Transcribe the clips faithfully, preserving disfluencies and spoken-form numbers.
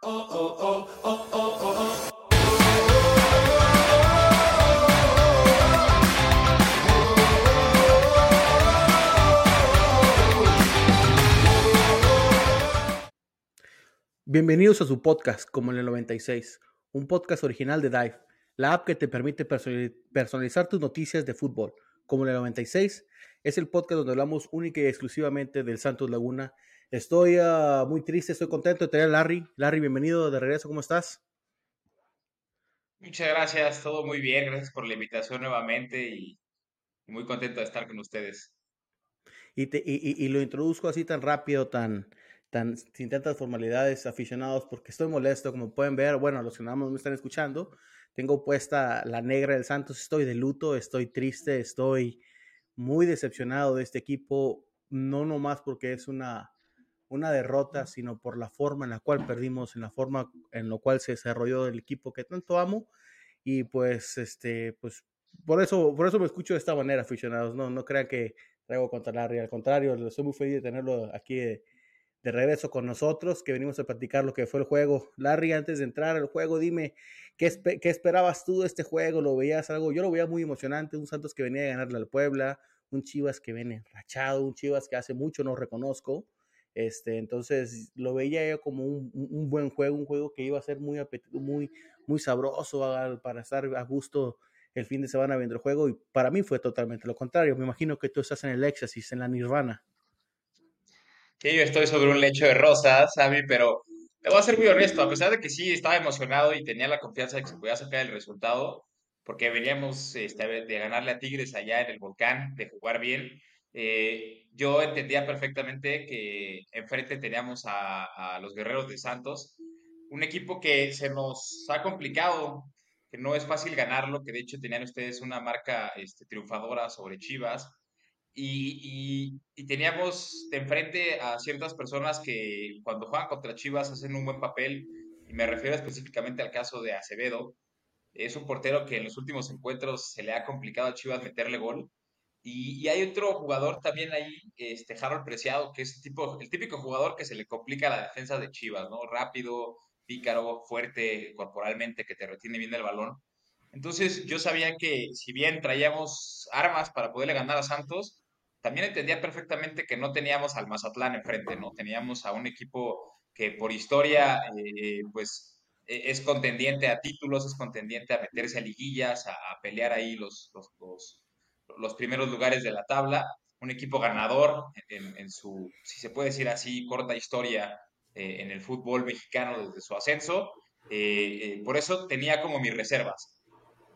Oh, oh, oh, oh, oh, oh, oh. Bienvenidos a su podcast, como en el noventa y seis, un podcast original de Dive, la app que te permite personalizar tus noticias de fútbol. Como en el noventa y seis, es el podcast donde hablamos única y exclusivamente del Santos Laguna. Estoy uh, muy triste, estoy contento de tener a Larry. Larry, bienvenido de regreso, ¿cómo estás? Muchas gracias, todo muy bien, gracias por la invitación nuevamente y muy contento de estar con ustedes. Y, te, y, y, y lo introduzco así tan rápido, tan... Tan, sin tantas formalidades, aficionados, porque estoy molesto, como pueden ver. Bueno, los que nada más me están escuchando, tengo puesta la negra del Santos, estoy de luto, estoy triste, estoy muy decepcionado de este equipo, no nomás porque es una, una derrota, sino por la forma en la cual perdimos, en la forma en la cual se desarrolló el equipo que tanto amo, y pues, este, pues, por eso, por eso me escucho de esta manera, aficionados, no, no crean que traigo contra Larry, al contrario, estoy muy feliz de tenerlo aquí, eh, de regreso con nosotros, que venimos a platicar lo que fue el juego. Larry, antes de entrar al juego, dime, ¿qué, espe- qué esperabas tú de este juego? ¿Lo veías algo? Yo lo veía muy emocionante, un Santos que venía a ganarle al Puebla, un Chivas que viene enrachado, un Chivas que hace mucho no reconozco, este, entonces lo veía yo como un, un buen juego, un juego que iba a ser muy, apet- muy, muy sabroso a, para estar a gusto el fin de semana viendo el juego, y para mí fue totalmente lo contrario. Me imagino que tú estás en el éxtasis, en la nirvana. Sí, yo estoy sobre un lecho de rosas, Sammy, pero te voy a ser muy honesto, a pesar de que sí estaba emocionado y tenía la confianza de que se podía sacar el resultado, porque veníamos este, de ganarle a Tigres allá en el Volcán, de jugar bien, eh, yo entendía perfectamente que enfrente teníamos a, a los Guerreros de Santos, un equipo que se nos ha complicado, que no es fácil ganarlo, que de hecho tenían ustedes una marca este, triunfadora sobre Chivas, Y, y, y teníamos de enfrente a ciertas personas que cuando juegan contra Chivas hacen un buen papel, y me refiero específicamente al caso de Acevedo. Es un portero que en los últimos encuentros se le ha complicado a Chivas meterle gol, y, y hay otro jugador también ahí, este, Harold Preciado, que es tipo, el típico jugador que se le complica la defensa de Chivas, ¿no? Rápido, pícaro, fuerte corporalmente, que te retiene bien el balón. Entonces yo sabía que si bien traíamos armas para poderle ganar a Santos, también entendía perfectamente que no teníamos al Mazatlán enfrente, ¿no? Teníamos a un equipo que por historia eh, pues eh, es contendiente a títulos, es contendiente a meterse a liguillas, a, a pelear ahí los, los, los, los primeros lugares de la tabla. Un equipo ganador en, en su, si se puede decir así, corta historia eh, en el fútbol mexicano desde su ascenso. Eh, eh, por eso tenía como mis reservas.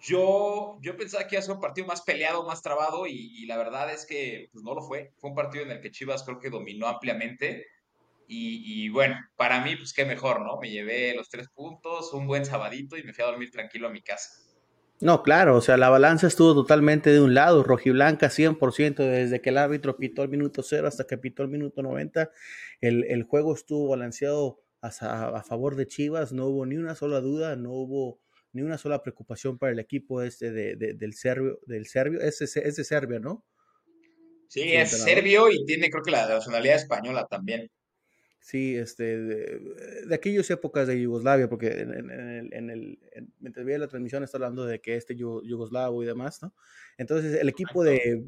Yo, yo pensaba que iba a ser un partido más peleado, más trabado, y, y la verdad es que pues no lo fue. Fue un partido en el que Chivas creo que dominó ampliamente. Y, y bueno, para mí, pues qué mejor, ¿no? Me llevé los tres puntos, un buen sabadito y me fui a dormir tranquilo a mi casa. No, claro, o sea, la balanza estuvo totalmente de un lado, rojiblanca cien por ciento, desde que el árbitro pitó el minuto cero hasta que pitó el minuto noventa. El, el juego estuvo balanceado a, a, a favor de Chivas, no hubo ni una sola duda, no hubo ni una sola preocupación para el equipo este de, de, del serbio, del serbio, es de, es de Serbia, ¿no? Sí, es serbio y tiene creo que la nacionalidad española también. Sí, este, de, de aquellas épocas de Yugoslavia, porque en, en, en el, en el en, mientras veía la transmisión está hablando de que este yugoslavo y demás, ¿no? Entonces el equipo de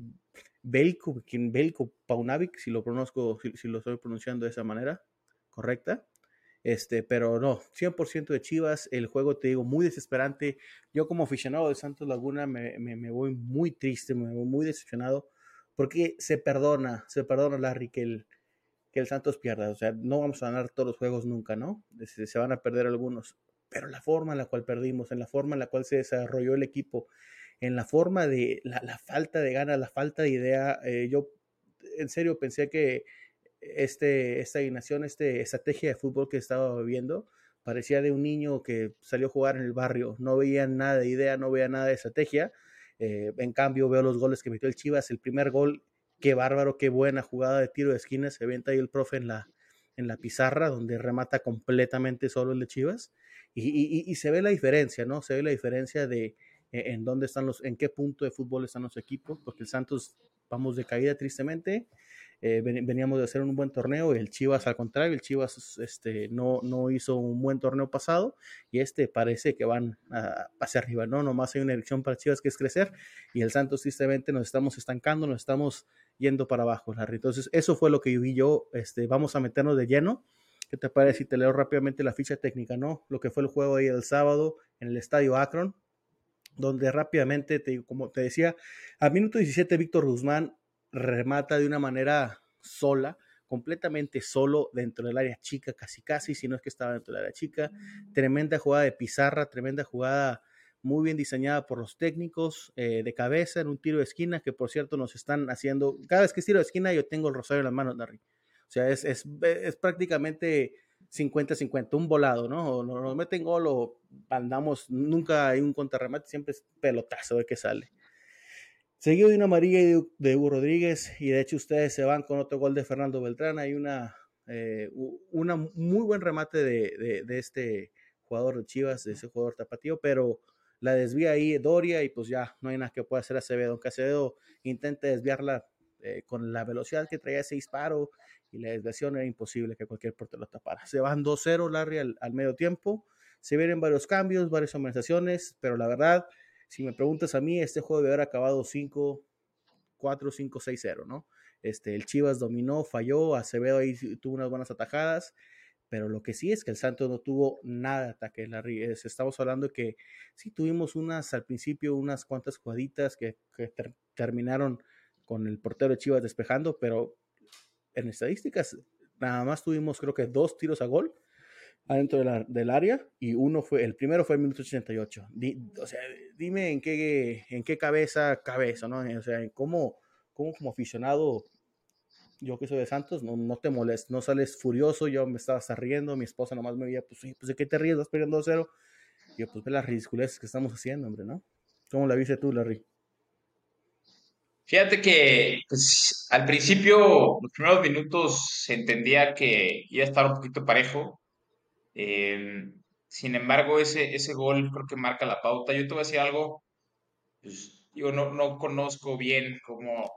Veljko, Veljko Paunovic, si lo pronuncio, si, si lo estoy pronunciando de esa manera correcta. Este, pero no, cien por ciento de Chivas, el juego, te digo, muy desesperante. Yo como aficionado de Santos Laguna me, me, me voy muy triste, me voy muy decepcionado, porque se perdona, se perdona, Larry, que el, que el Santos pierda. O sea, no vamos a ganar todos los juegos nunca, ¿no? Se, se van a perder algunos, pero la forma en la cual perdimos, en la forma en la cual se desarrolló el equipo, en la forma de la, la falta de ganas, la falta de idea, eh, yo en serio pensé que Este, esta inacción, esta estrategia de fútbol que estaba viviendo, parecía de un niño que salió a jugar en el barrio, no veía nada de idea, no veía nada de estrategia, eh, en cambio veo los goles que metió el Chivas, el primer gol, qué bárbaro, qué buena jugada de tiro de esquina, se avienta ahí el profe en la, en la pizarra, donde remata completamente solo el de Chivas, y, y, y se ve la diferencia, ¿no? Se ve la diferencia de eh, en dónde están los, en qué punto de fútbol están los equipos, porque el Santos vamos de caída tristemente, eh, veníamos de hacer un buen torneo, y el Chivas al contrario, el Chivas este, no, no hizo un buen torneo pasado, y este parece que van a, hacia arriba, no, nomás hay una elección para Chivas que es crecer, y el Santos tristemente nos estamos estancando, nos estamos yendo para abajo, Larry. Entonces eso fue lo que yo vi yo, este, vamos a meternos de lleno. ¿Qué te parece si te leo rápidamente la ficha técnica, no? Lo que fue el juego ahí el sábado en el Estadio Akron, donde rápidamente, te, como te decía, al minuto diecisiete Víctor Guzmán remata de una manera sola, completamente solo dentro del área chica, casi casi, si no es que estaba dentro del área chica. Tremenda jugada de pizarra, tremenda jugada muy bien diseñada por los técnicos, eh, de cabeza en un tiro de esquina, que por cierto nos están haciendo, cada vez que es tiro de esquina yo tengo el rosario en las manos, Larry. O sea, es, es, es prácticamente cincuenta cincuenta, un volado, ¿no? O nos meten gol o andamos, nunca hay un contrarremate, siempre es pelotazo de que sale. Seguido de una amarilla y de, de Hugo Rodríguez, y de hecho ustedes se van con otro gol de Fernando Beltrán. Hay una, eh, una muy buen remate de, de, de este jugador de Chivas, de ese jugador tapatío, pero la desvía ahí Doria y pues ya no hay nada que pueda hacer Acevedo. Aunque Acevedo intente desviarla eh, con la velocidad que traía ese disparo, y la desviación era imposible que cualquier portero lo tapara. Se van dos cero, Larry, al, al medio tiempo. Se vienen varios cambios, varias amenazaciones, pero la verdad, si me preguntas a mí, este juego debe haber acabado cinco cuatro, cinco seis cero, ¿no? Este, el Chivas dominó, falló, Acevedo ahí tuvo unas buenas atajadas, pero lo que sí es que el Santos no tuvo nada de ataque, Larry. Es, estamos hablando que sí tuvimos unas, al principio, unas cuantas jugaditas que, que ter, terminaron con el portero de Chivas despejando, pero en estadísticas, nada más tuvimos creo que dos tiros a gol adentro de la, del área, y uno fue, el primero fue el minuto ochenta y ocho. Di, o sea, dime en qué, en qué cabeza cabe eso, ¿no? O sea, en cómo, cómo como aficionado, yo que soy de Santos, no, no te molestes, no sales furioso. Yo me estaba hasta riendo, mi esposa nomás me veía, pues, pues ¿de qué te ríes? Vas perdiendo dos cero. Y yo, pues, ve las ridiculeces que estamos haciendo, hombre, ¿no? ¿Cómo la viste tú, Larry? Fíjate que pues, al principio, los primeros minutos, se entendía que iba a estar un poquito parejo. Eh, sin embargo, ese, ese gol creo que marca la pauta. Yo te voy a decir algo, pues, yo no, no conozco bien cómo,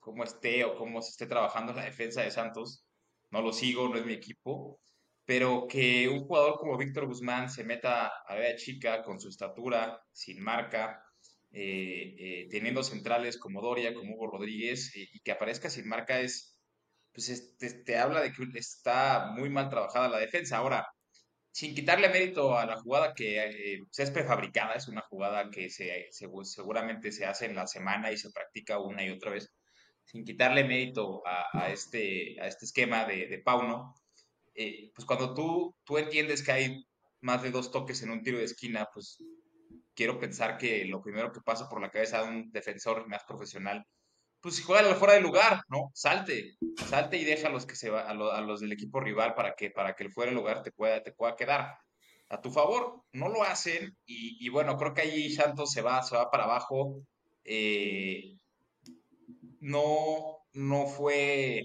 cómo esté o cómo se esté trabajando la defensa de Santos. No lo sigo, no es mi equipo. Pero que un jugador como Víctor Guzmán se meta a la chica con su estatura, sin marca, Eh, eh, teniendo centrales como Doria, como Hugo Rodríguez, eh, y que aparezca sin marca, es pues es, te, te habla de que está muy mal trabajada la defensa. Ahora, sin quitarle mérito a la jugada que eh, es prefabricada, es una jugada que se, se, seguramente se hace en la semana y se practica una y otra vez, sin quitarle mérito a, a, este, a este esquema de, de Pauno, eh, pues cuando tú, tú entiendes que hay más de dos toques en un tiro de esquina, pues quiero pensar que lo primero que pasa por la cabeza de un defensor más profesional, pues juega fuera de lugar, ¿no? Salte, salte y deja a los, que se va, a los, a los del equipo rival para que, para que el fuera de lugar te pueda, te pueda quedar a tu favor. No lo hacen y, y bueno, creo que allí Santos se va, se va para abajo. Eh, no, no, fue,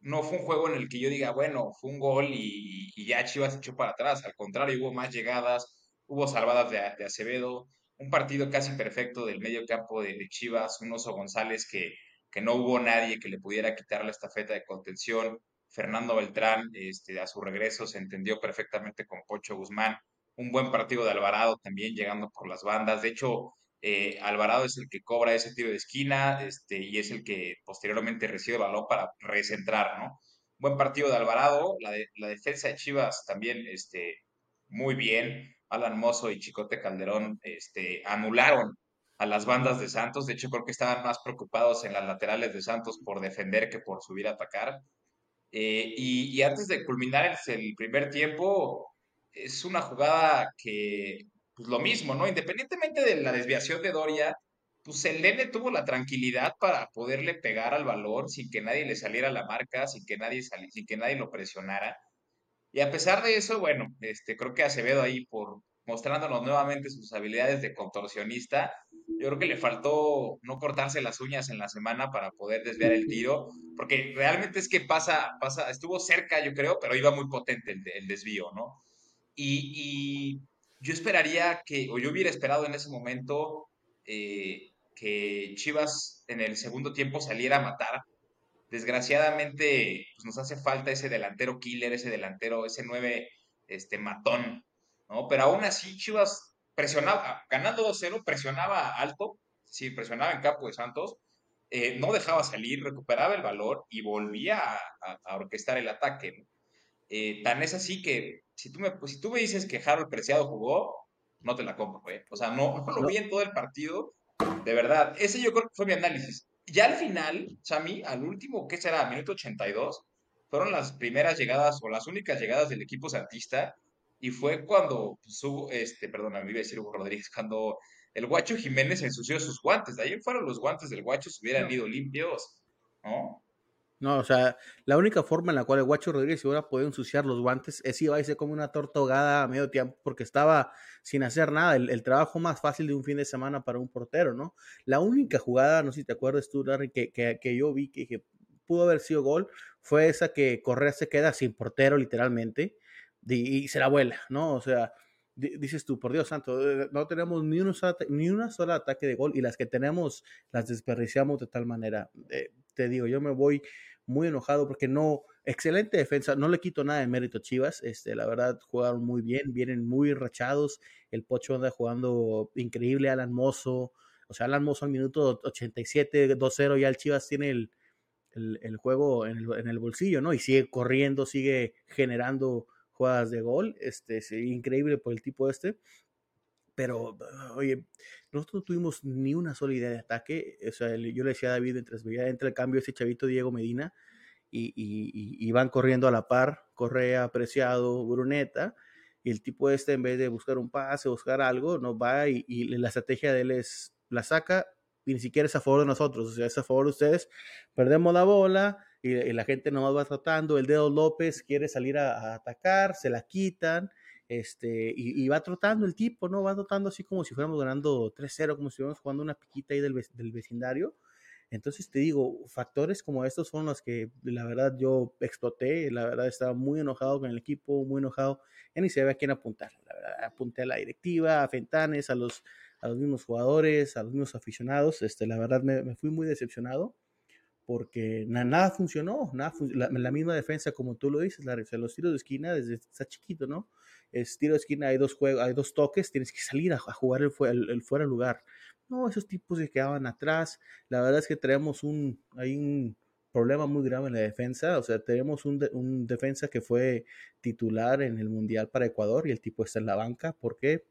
no fue un juego en el que yo diga, bueno, fue un gol y, y ya Chivas echó para atrás. Al contrario, hubo más llegadas, hubo salvadas de, de Acevedo, un partido casi perfecto del medio campo de, de Chivas, un Oso González que, que no hubo nadie que le pudiera quitar la estafeta de contención. Fernando Beltrán, este, a su regreso, se entendió perfectamente con Pocho Guzmán. Un buen partido de Alvarado también, llegando por las bandas. De hecho, eh, Alvarado es el que cobra ese tiro de esquina este, y es el que posteriormente recibe el balón para recentrar, ¿no? Buen partido de Alvarado. La, de, la defensa de Chivas también este, muy bien. Alan Mozo y Chicote Calderón este, anularon a las bandas de Santos. De hecho, creo que estaban más preocupados en las laterales de Santos por defender que por subir a atacar. Eh, y, y antes de culminar el, el primer tiempo, es una jugada que, pues lo mismo, ¿no? Independientemente de la desviación de Doria, pues el nene tuvo la tranquilidad para poderle pegar al balón sin que nadie le saliera la marca, sin que nadie, sali- sin que nadie lo presionara. Y a pesar de eso, bueno, este, creo que Acevedo ahí, por mostrándonos nuevamente sus habilidades de contorsionista, yo creo que le faltó no cortarse las uñas en la semana para poder desviar el tiro, porque realmente es que pasa, pasa estuvo cerca, yo creo, pero iba muy potente el, el desvío, ¿no? Y, y yo esperaría que, o yo hubiera esperado en ese momento, eh, que Chivas en el segundo tiempo saliera a matar. Desgraciadamente, pues nos hace falta ese delantero killer, ese delantero, ese nueve este, matón, ¿no? Pero aún así Chivas presionaba, ganando dos cero, presionaba alto, sí, presionaba en campo de Santos, eh, no dejaba salir, recuperaba el valor y volvía a, a, a orquestar el ataque, ¿no? Eh, tan es así que si tú, me, pues, si tú me dices que Harold Preciado jugó, no te la compro, güey. O sea, no, no lo vi en todo el partido, de verdad. Ese yo creo que fue mi análisis. Ya al final, Chami, al último, ¿qué será? Minuto ochenta y dos, fueron las primeras llegadas o las únicas llegadas del equipo santista, y fue cuando, subo, este, perdón, a mí iba a decir Hugo Rodríguez, cuando el Guacho Jiménez ensució sus guantes. De ayer fueron los guantes del Guacho, se hubieran ido limpios, ¿no? No, o sea, la única forma en la cual el Guacho Rodríguez hubiera podido ensuciar los guantes es iba a irse como una torta ahogada a medio tiempo porque estaba sin hacer nada, el, el trabajo más fácil de un fin de semana para un portero, ¿no? La única jugada, no sé si te acuerdas tú, Larry, que, que, que yo vi que, que pudo haber sido gol fue esa que Correa se queda sin portero literalmente y, y se la vuela, ¿no? O sea, dices tú, por Dios santo, no tenemos ni una sola, ni una sola ataque de gol y las que tenemos las desperdiciamos de tal manera. Eh, te digo, yo me voy muy enojado porque no, excelente defensa, no le quito nada de mérito a Chivas, este, la verdad jugaron muy bien, vienen muy enrachados, el Pocho anda jugando increíble, Alan Mozo, o sea, Alan Mozo al minuto ochenta y siete, dos cero, ya el Chivas tiene el, el, el juego en el, en el bolsillo, ¿no? Y sigue corriendo, sigue generando jugadas de gol, este, es increíble por el tipo este, pero, oye, nosotros no tuvimos ni una sola idea de ataque, o sea, yo le decía a David, entre el cambio ese chavito Diego Medina, y, y, y van corriendo a la par, Correa, Preciado, Bruneta, y el tipo este, en vez de buscar un pase, buscar algo, nos va, y, y la estrategia de él es, la saca, y ni siquiera es a favor de nosotros, o sea, es a favor de ustedes, perdemos la bola, y, y la gente nomás va tratando, el Dedos López quiere salir a, a atacar, se la quitan, Este, y, y va trotando el tipo, ¿no? Va trotando así como si fuéramos ganando tres cero, como si fuéramos jugando una piquita ahí del, ve- del vecindario. Entonces te digo, factores como estos son los que la verdad yo exploté, la verdad estaba muy enojado con el equipo, muy enojado, ya ni se ve a quién apuntar, la verdad, apunté a la directiva, a Fentanes, a los, a los mismos jugadores, a los mismos aficionados, este, la verdad me, me fui muy decepcionado, porque na- nada funcionó, nada fun- la, la misma defensa como tú lo dices, Larry, o sea, los tiros de esquina desde está chiquito, ¿no? Es tiro de esquina, hay dos juegos, hay dos toques, tienes que salir a, a jugar el, el, el fuera de lugar. No, esos tipos se quedaban atrás. La verdad es que tenemos un, hay un problema muy grave en la defensa. O sea, tenemos un, de, un defensa que fue titular en el Mundial para Ecuador y el tipo está en la banca. ¿Por qué?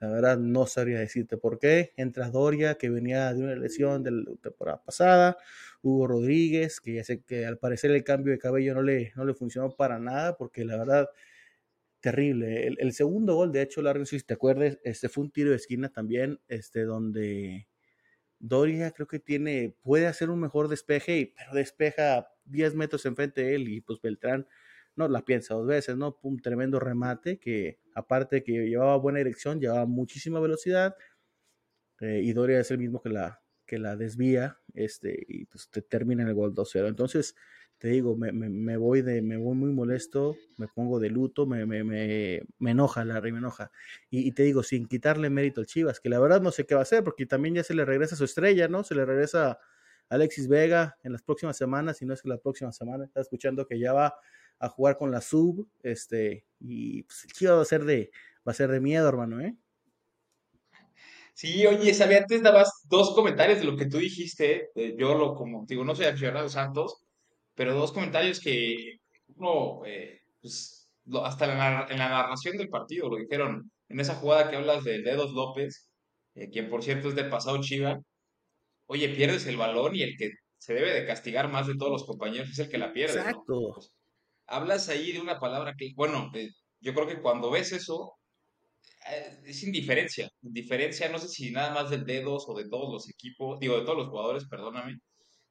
La verdad no sabría decirte por qué. Entra Doria, que venía de una lesión de la temporada pasada. Hugo Rodríguez, que ya sé que al parecer el cambio de cabello no le, no le funcionó para nada, porque la verdad... terrible. El, el segundo gol, de hecho, Larry, si te acuerdas, este fue un tiro de esquina también, este, donde Doria creo que tiene, puede hacer un mejor despeje, y, pero despeja diez metros enfrente de él, y pues Beltrán no la piensa dos veces, ¿no? Un tremendo remate que, aparte de que llevaba buena dirección, llevaba muchísima velocidad, eh, y Doria es el mismo que la, que la desvía, este, y pues te termina en el gol dos cero. Entonces, te digo, me, me, me voy de, me voy muy molesto, me pongo de luto, me, me, me, me enoja, Larry, me enoja. Y, y te digo, sin quitarle mérito al Chivas, que la verdad no sé qué va a hacer, porque también ya se le regresa su estrella, ¿no? Se le regresa a Alexis Vega en las próximas semanas, si no es que la próxima semana, está escuchando que ya va a jugar con la sub, este, y pues el Chivas va a ser de, va a ser de miedo, hermano, ¿eh? Sí, oye, sabía, antes dabas dos comentarios de lo que tú dijiste, eh, yo lo, como digo, no soy aficionado a Santos, pero dos comentarios que uno, eh, pues, lo, hasta en la, en la narración del partido lo dijeron, en esa jugada que hablas de Dedos López, eh, quien por cierto es de pasado Chiva, oye, pierdes el balón y el que se debe de castigar más de todos los compañeros es el que la pierde. Exacto. ¿No? Pues, hablas ahí de una palabra que, bueno, eh, yo creo que cuando ves eso, eh, es indiferencia, indiferencia, no sé si nada más del Dedos o de todos los equipos, digo, de todos los jugadores, perdóname.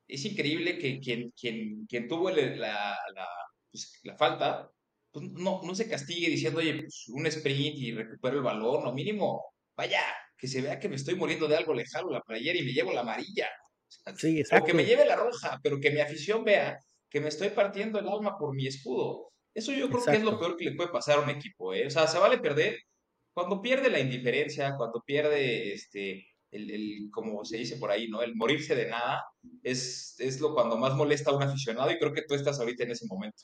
Es increíble que quien, quien, quien tuvo el, la, la, pues, la falta, pues no, no se castigue diciendo, oye, pues un sprint y recupero el balón, o mínimo, vaya, que se vea que me estoy muriendo de algo, le jalo la playera y me llevo la amarilla. Sí, exacto. O que me lleve la roja, pero que mi afición vea que me estoy partiendo el alma por mi escudo. Eso yo creo, exacto, que es lo peor que le puede pasar a un equipo, ¿eh? O sea, se vale perder. Cuando pierde la indiferencia, cuando pierde este, el, el, como se dice por ahí, ¿no? El morirse de nada es, es lo cuando más molesta a un aficionado, y creo que tú estás ahorita en ese momento.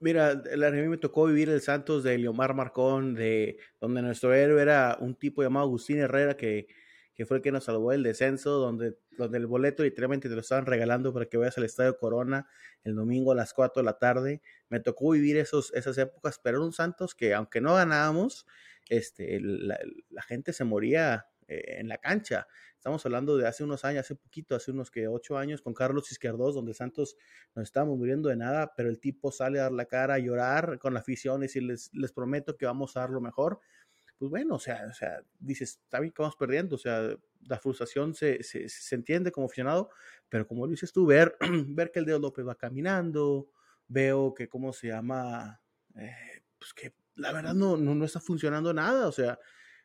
Mira, a mí me tocó vivir el Santos de Leomar Marcón, de donde nuestro héroe era un tipo llamado Agustín Herrera, que, que fue el que nos salvó del descenso, donde, donde el boleto literalmente te lo estaban regalando para que vayas al Estadio Corona el domingo a las cuatro de la tarde. Me tocó vivir esos, esas épocas, pero era un Santos que, aunque no ganábamos, este, la, la gente se moría eh, en la cancha. Estamos hablando de hace unos años, hace poquito, hace unos que ocho años, con Carlos Izquierdos, donde Santos nos estábamos muriendo de nada, pero el tipo sale a dar la cara, a llorar con la afición y decirles, les prometo que vamos a dar lo mejor. Pues bueno, o sea, o sea dices, está bien que vamos perdiendo, o sea, la frustración se, se, se entiende como aficionado, pero como lo dices tú, ver, ver que el Dedos López va caminando, veo que, ¿cómo se llama? Eh, pues que la verdad no, no, no está funcionando nada, o sea,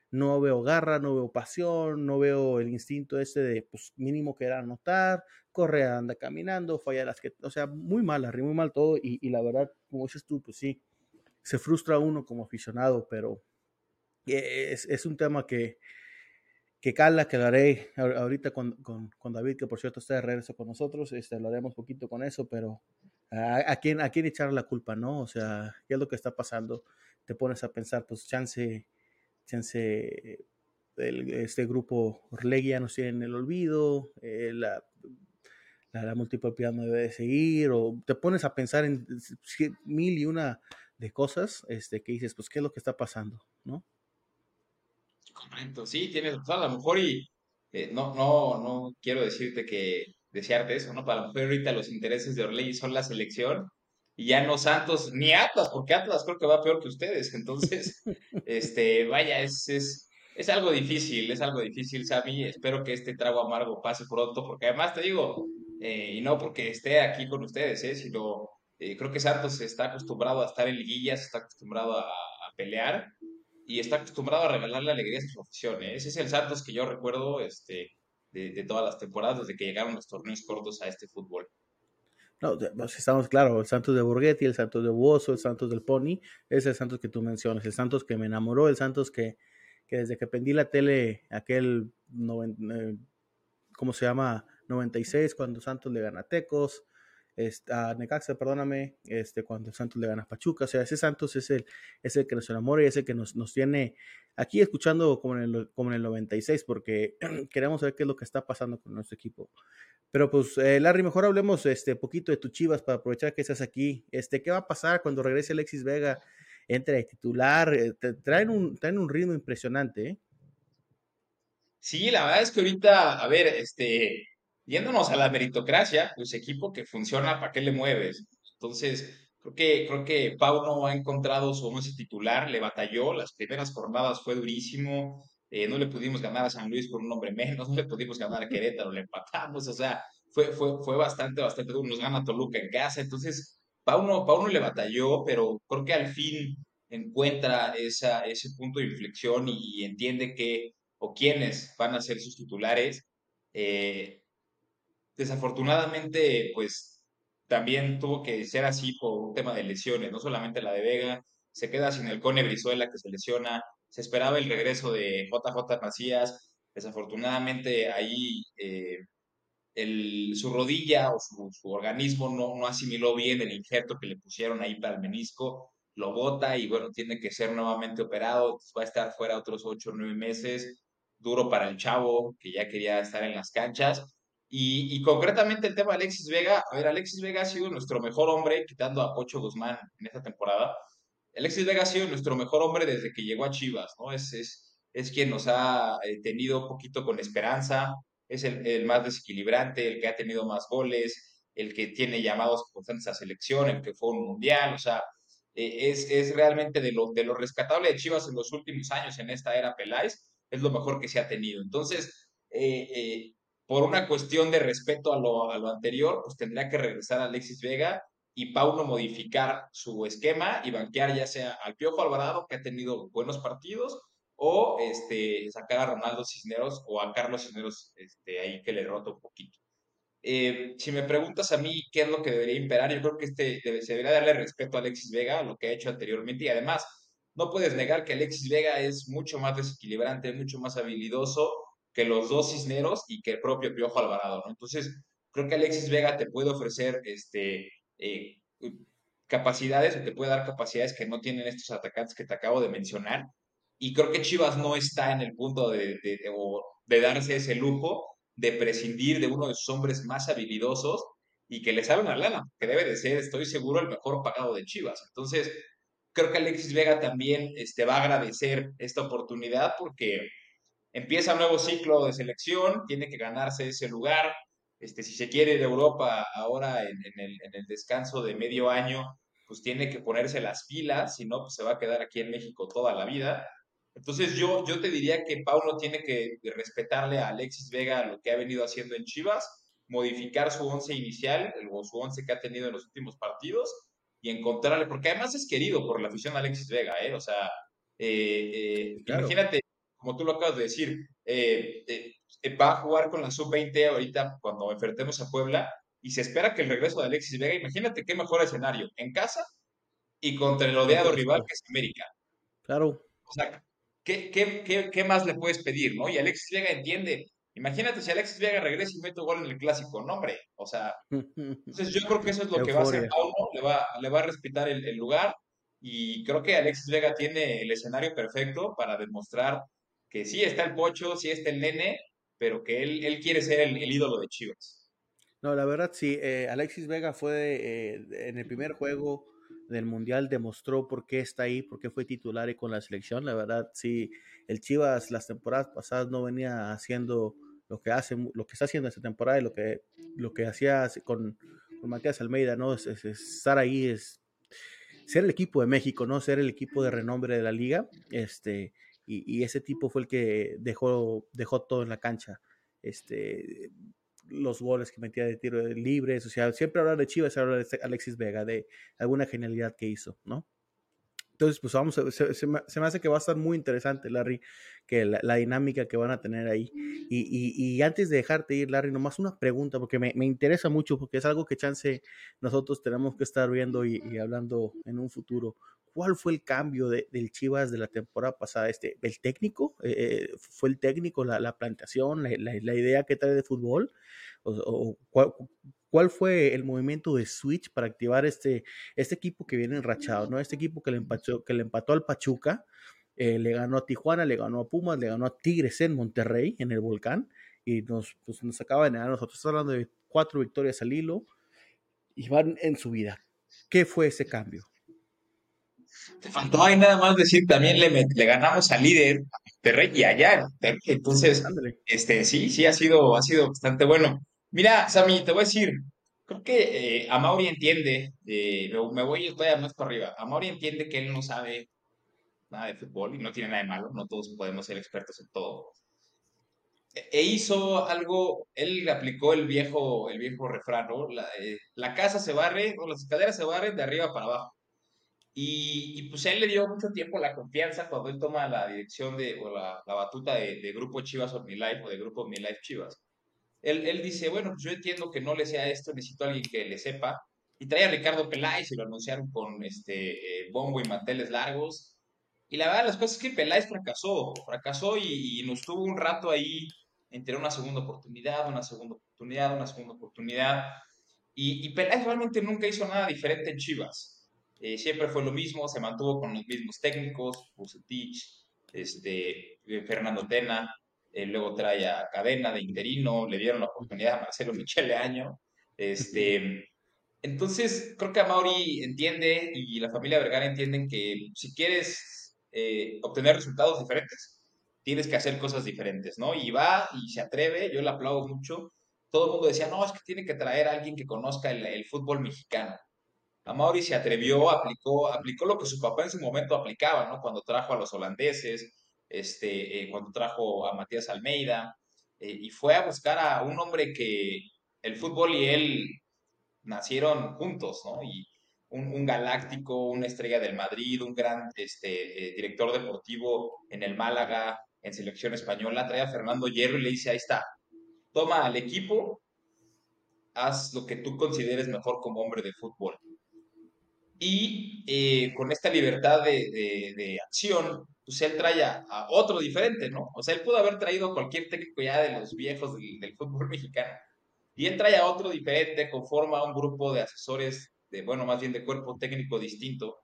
no veo garra, no veo pasión, no veo el instinto este de, pues, mínimo que era anotar. Correa anda caminando, falla las que... O sea, muy mal, Larry, muy mal todo. Y, y la verdad, como dices tú, pues sí, se frustra uno como aficionado, pero es, es un tema que, que cala, que lo haré ahorita con, con, con David, que por cierto está de regreso con nosotros, este, lo haremos poquito con eso, pero ¿a, a quién, a quién echar la culpa, no? O sea, ¿qué es lo que está pasando? Te pones a pensar, pues, chance... Chance, el, este grupo Orlegui ya nos tiene en el olvido, eh, la, la, la multipropiedad no debe de seguir, o te pones a pensar en mil y una de cosas este, que dices, pues, ¿qué es lo que está pasando? ¿No? Correcto, sí, tienes razón, a lo mejor, y eh, no, no, no quiero decirte que desearte eso, ¿no? Para lo mejor ahorita los intereses de Orlegui son la selección, y ya no Santos ni Atlas, porque Atlas creo que va peor que ustedes. Entonces, este, vaya, es, es, es algo difícil, es algo difícil, Sammy. Espero que este trago amargo pase pronto, porque además te digo, eh, y no porque esté aquí con ustedes, eh, sino eh, creo que Santos está acostumbrado a estar en liguillas, está acostumbrado a, a pelear y está acostumbrado a regalarle alegría a su afición. Eh. Ese es el Santos que yo recuerdo este, de, de todas las temporadas, desde que llegaron los torneos cortos a este fútbol. No, estamos claros, el Santos de Borghetti, el Santos de Buoso, el Santos del Pony, es el Santos que tú mencionas, el Santos que me enamoró, el Santos que, que desde que prendí la tele, aquel, noven, ¿cómo se llama? noventa y seis, cuando Santos le gana a Tecos, este, a Necaxa, perdóname, este, cuando el Santos le gana a Pachuca, o sea, ese Santos es el, es el que nos enamora y es el que nos, nos tiene aquí escuchando como en, el, como en el noventa y seis, porque queremos saber qué es lo que está pasando con nuestro equipo. Pero pues, eh, Larry, mejor hablemos este poquito de tus Chivas para aprovechar que estás aquí. Este, ¿qué va a pasar cuando regrese Alexis Vega? Entra de titular, eh, traen un, traen un ritmo impresionante, ¿eh? Sí, la verdad es que ahorita, a ver, este, yéndonos a la meritocracia, pues equipo que funciona, ¿para qué le mueves? Entonces, creo que, creo que Pau no ha encontrado su once titular, le batalló, las primeras jornadas fue durísimo. Eh, no le pudimos ganar a San Luis por un hombre menos, no le pudimos ganar a Querétaro, le empatamos, o sea, fue, fue, fue bastante, bastante duro, nos gana Toluca en casa, entonces Pauno, Pauno le batalló, pero creo que al fin encuentra esa, ese punto de inflexión y, y entiende que, o quiénes van a ser sus titulares. Eh, desafortunadamente, pues, también tuvo que ser así por un tema de lesiones, no solamente la de Vega, se queda sin el Cone Brizuela, que se lesiona. Se esperaba el regreso de J J Macías. Desafortunadamente ahí eh, el, su rodilla o su, su organismo no, no asimiló bien el injerto que le pusieron ahí para el menisco, lo bota y bueno, tiene que ser nuevamente operado, va a estar fuera otros ocho o nueve meses, duro para el chavo que ya quería estar en las canchas. Y, y concretamente el tema de Alexis Vega, a ver, Alexis Vega ha sido nuestro mejor hombre, quitando a Pocho Guzmán en esta temporada. Alexis Vega ha sido nuestro mejor hombre desde que llegó a Chivas, ¿no? Es, es, es quien nos ha tenido un poquito con esperanza, es el, el más desequilibrante, el que ha tenido más goles, el que tiene llamados constantes a selección, el que fue un mundial, o sea, eh, es, es realmente de lo, de lo rescatable de Chivas en los últimos años, en esta era Peláez, es lo mejor que se ha tenido. Entonces, eh, eh, por una cuestión de respeto a lo, a lo anterior, pues tendría que regresar a Alexis Vega, y Pauno modificar su esquema y banquear ya sea al Piojo Alvarado, que ha tenido buenos partidos, o este, sacar a Ronaldo Cisneros o a Carlos Cisneros, este, ahí que le roto un poquito. Eh, si me preguntas a mí qué es lo que debería imperar, yo creo que este, debe, se debería darle respeto a Alexis Vega, lo que ha hecho anteriormente, y además no puedes negar que Alexis Vega es mucho más desequilibrante, mucho más habilidoso que los dos Cisneros y que el propio Piojo Alvarado, ¿no? Entonces, creo que Alexis Vega te puede ofrecer este, eh, capacidades, o te puede dar capacidades que no tienen estos atacantes que te acabo de mencionar, y creo que Chivas no está en el punto de, de, de, de darse ese lujo de prescindir de uno de sus hombres más habilidosos y que le sabe una lana, que debe de ser, estoy seguro, el mejor pagado de Chivas. Entonces, creo que Alexis Vega también este, va a agradecer esta oportunidad porque empieza un nuevo ciclo de selección, tiene que ganarse ese lugar, este, si se quiere ir a Europa ahora en, en, el, en el descanso de medio año, pues tiene que ponerse las pilas, si no, pues se va a quedar aquí en México toda la vida. Entonces yo, yo te diría que Pauno tiene que respetarle a Alexis Vega lo que ha venido haciendo en Chivas, modificar su once inicial, o su once que ha tenido en los últimos partidos, y encontrarle, porque además es querido por la afición a Alexis Vega, ¿eh? O sea, eh, eh, claro. Imagínate, como tú lo acabas de decir, eh, eh, eh, va a jugar con la sub veinte ahorita cuando enfrentemos a Puebla, y se espera que el regreso de Alexis Vega, imagínate qué mejor escenario, en casa y contra el odiado rival que es América. Claro. O sea, ¿qué, qué, qué, qué más le puedes pedir, no? Y Alexis Vega entiende. Imagínate si Alexis Vega regresa y mete gol en el Clásico, no, hombre, o sea, entonces yo creo que eso es lo Euforia. Que va a hacer Pauno, le va, le va a respetar el, el lugar, y creo que Alexis Vega tiene el escenario perfecto para demostrar que sí está el Pocho, sí está el Nene, pero que él, él quiere ser el, el ídolo de Chivas. No, la verdad sí, eh, Alexis Vega fue, eh, en el primer juego del Mundial demostró por qué está ahí, por qué fue titular y con la selección, la verdad sí, el Chivas las temporadas pasadas no venía haciendo lo que hace, lo que está haciendo esta temporada y lo que, lo que hacía con, con Matías Almeida, ¿no? Es, es, es estar ahí, es ser el equipo de México, ¿no? Ser el equipo de renombre de la liga, este, y, y ese tipo fue el que dejó, dejó todo en la cancha, este, los goles que metía de tiro libre, o sea, siempre hablar de Chivas, hablar de Alexis Vega, de alguna genialidad que hizo, ¿no? Entonces, pues vamos, a, se, se, me, se me hace que va a estar muy interesante, Larry, que la, la dinámica que van a tener ahí. Y, y, y antes de dejarte ir, Larry, nomás una pregunta, porque me, me interesa mucho, porque es algo que chance nosotros tenemos que estar viendo y, y hablando en un futuro. ¿Cuál fue el cambio de, del Chivas de la temporada pasada? Este, ¿el técnico? Eh, ¿Fue el técnico, la, la plantación, la, la, la idea que trae de fútbol? ¿O, o cuál ¿Cuál fue el movimiento de switch para activar este, este equipo que viene enrachado, ¿no? Este equipo que le empató, que le empató al Pachuca, eh, le ganó a Tijuana, le ganó a Pumas, le ganó a Tigres en Monterrey, en el Volcán, y nos, pues, nos acaba de ganar. Nosotros estamos hablando de cuatro victorias al hilo y van en subida. ¿Qué fue ese cambio? Te faltó ahí nada más decir, también le, le ganamos al líder a Monterrey y allá. Entonces, este, sí, sí, ha sido, ha sido bastante bueno. Mira, Sammy, te voy a decir, creo que eh, Amaury entiende, eh, me voy todavía más para arriba, Amaury entiende que él no sabe nada de fútbol y no tiene nada de malo, no todos podemos ser expertos en todo. E, e hizo algo, él aplicó el viejo, el viejo refrán, ¿no? La, eh, la casa se barre, o las escaleras se barren de arriba para abajo. Y, y pues él le dio mucho tiempo la confianza cuando él toma la dirección de, o la, la batuta de, de Grupo Chivas of My Life, o de Grupo My Life Chivas. Él, él dice, bueno, pues yo entiendo que no le sea esto, necesito a alguien que le sepa. Y trae a Ricardo Peláez, y lo anunciaron con este eh, bombo y manteles largos. Y la verdad, las cosas es que Peláez fracasó, fracasó y, y nos tuvo un rato ahí entre una segunda oportunidad, una segunda oportunidad, una segunda oportunidad. Y, y Peláez realmente nunca hizo nada diferente en Chivas. Eh, siempre fue lo mismo, se mantuvo con los mismos técnicos, Bucetich, este, Fernando Tena. Eh, luego trae a Cadena de interino, le dieron la oportunidad a Marcelo Michele Año. Este, entonces, creo que Amaury entiende y la familia Vergara entienden que si quieres eh, obtener resultados diferentes, tienes que hacer cosas diferentes, ¿no? Y va y se atreve, yo le aplaudo mucho. Todo el mundo decía, no, es que tiene que traer a alguien que conozca el, el fútbol mexicano. Amaury se atrevió, aplicó, aplicó lo que su papá en su momento aplicaba, ¿no? Cuando trajo a los holandeses, Este, eh, cuando trajo a Matías Almeida, eh, y fue a buscar a un hombre que el fútbol y él nacieron juntos, ¿no? Y un, un galáctico, una estrella del Madrid, un gran este, eh, director deportivo en el Málaga, en selección española, trae a Fernando Hierro y le dice, ahí está, toma al equipo, haz lo que tú consideres mejor como hombre de fútbol. y eh, con esta libertad de, de, de acción, pues él trae a, a otro diferente, ¿no? O sea, él pudo haber traído a cualquier técnico ya de los viejos del, del fútbol mexicano, y él trae a otro diferente, conforma un grupo de asesores, de bueno, más bien de cuerpo técnico distinto,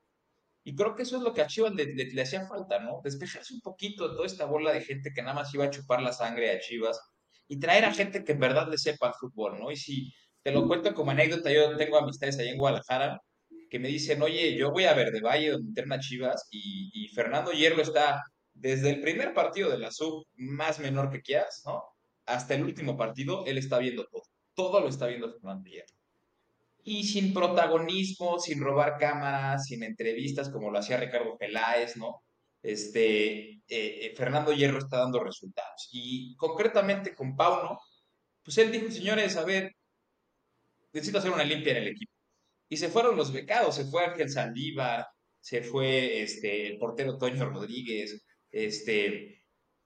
y creo que eso es lo que a Chivas le, le, le hacía falta, ¿no? Despejarse un poquito de toda esta bola de gente que nada más iba a chupar la sangre a Chivas, y traer a gente que en verdad le sepa el fútbol, ¿no? Y si te lo cuento como anécdota, yo tengo amistades ahí en Guadalajara que me dicen, oye, yo voy a Verdevalle, donde interna Chivas, y, y Fernando Hierro está desde el primer partido de la sub, más menor que quieras, ¿no? Hasta el último partido, él está viendo todo. Todo lo está viendo Fernando Hierro. Y sin protagonismo, sin robar cámaras, sin entrevistas, como lo hacía Ricardo Peláez, ¿no? Este, eh, eh, Fernando Hierro está dando resultados. Y concretamente con Pauno, pues él dijo, señores, a ver, necesito hacer una limpia en el equipo. Y se fueron los becados, se fue Ángel Saldívar, se fue este, el portero Toño Rodríguez, este...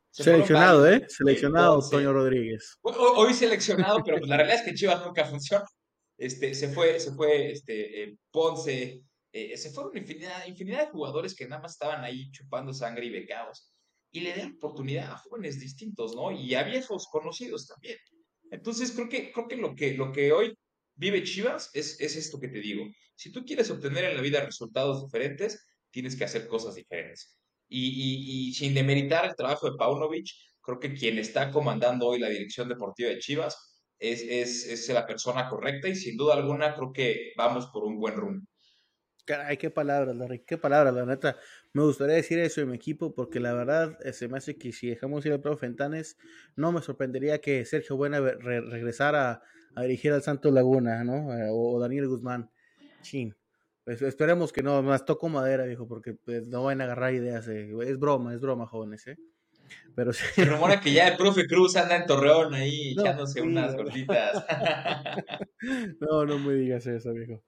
Se seleccionado, varios, ¿eh? Seleccionado eh, Toño Rodríguez. Hoy, hoy seleccionado, pero pues la realidad es que Chivas nunca funciona. Este, se fue, se fue este, eh, Ponce, eh, se fueron infinidad, infinidad de jugadores que nada más estaban ahí chupando sangre y becados. Y le dan oportunidad a jóvenes distintos, ¿no? Y a viejos conocidos también. Entonces creo que, creo que, lo, que lo que hoy vive Chivas es, es esto que te digo. Si tú quieres obtener en la vida resultados diferentes, tienes que hacer cosas diferentes. Y, y, y sin demeritar el trabajo de Paunovic, creo que quien está comandando hoy la dirección deportiva de Chivas es, es, es la persona correcta y sin duda alguna creo que vamos por un buen rumbo. Caray, qué palabras, Larry, qué palabras, la neta. Me gustaría decir eso en mi equipo porque la verdad se me hace que si dejamos ir al profe Fentanes, no me sorprendería que Sergio Buena re- regresara a dirigir al Santos Laguna, ¿no? O, o Daniel Guzmán. Chin. Pues esperemos que no, más toco madera, dijo, porque pues, no van a agarrar ideas. Eh. Es broma, es broma, jóvenes. Eh. Pero sí. Se rumora que ya el profe Cruz anda en Torreón ahí no, echándose sí, unas gorditas. No, no me digas eso, viejo.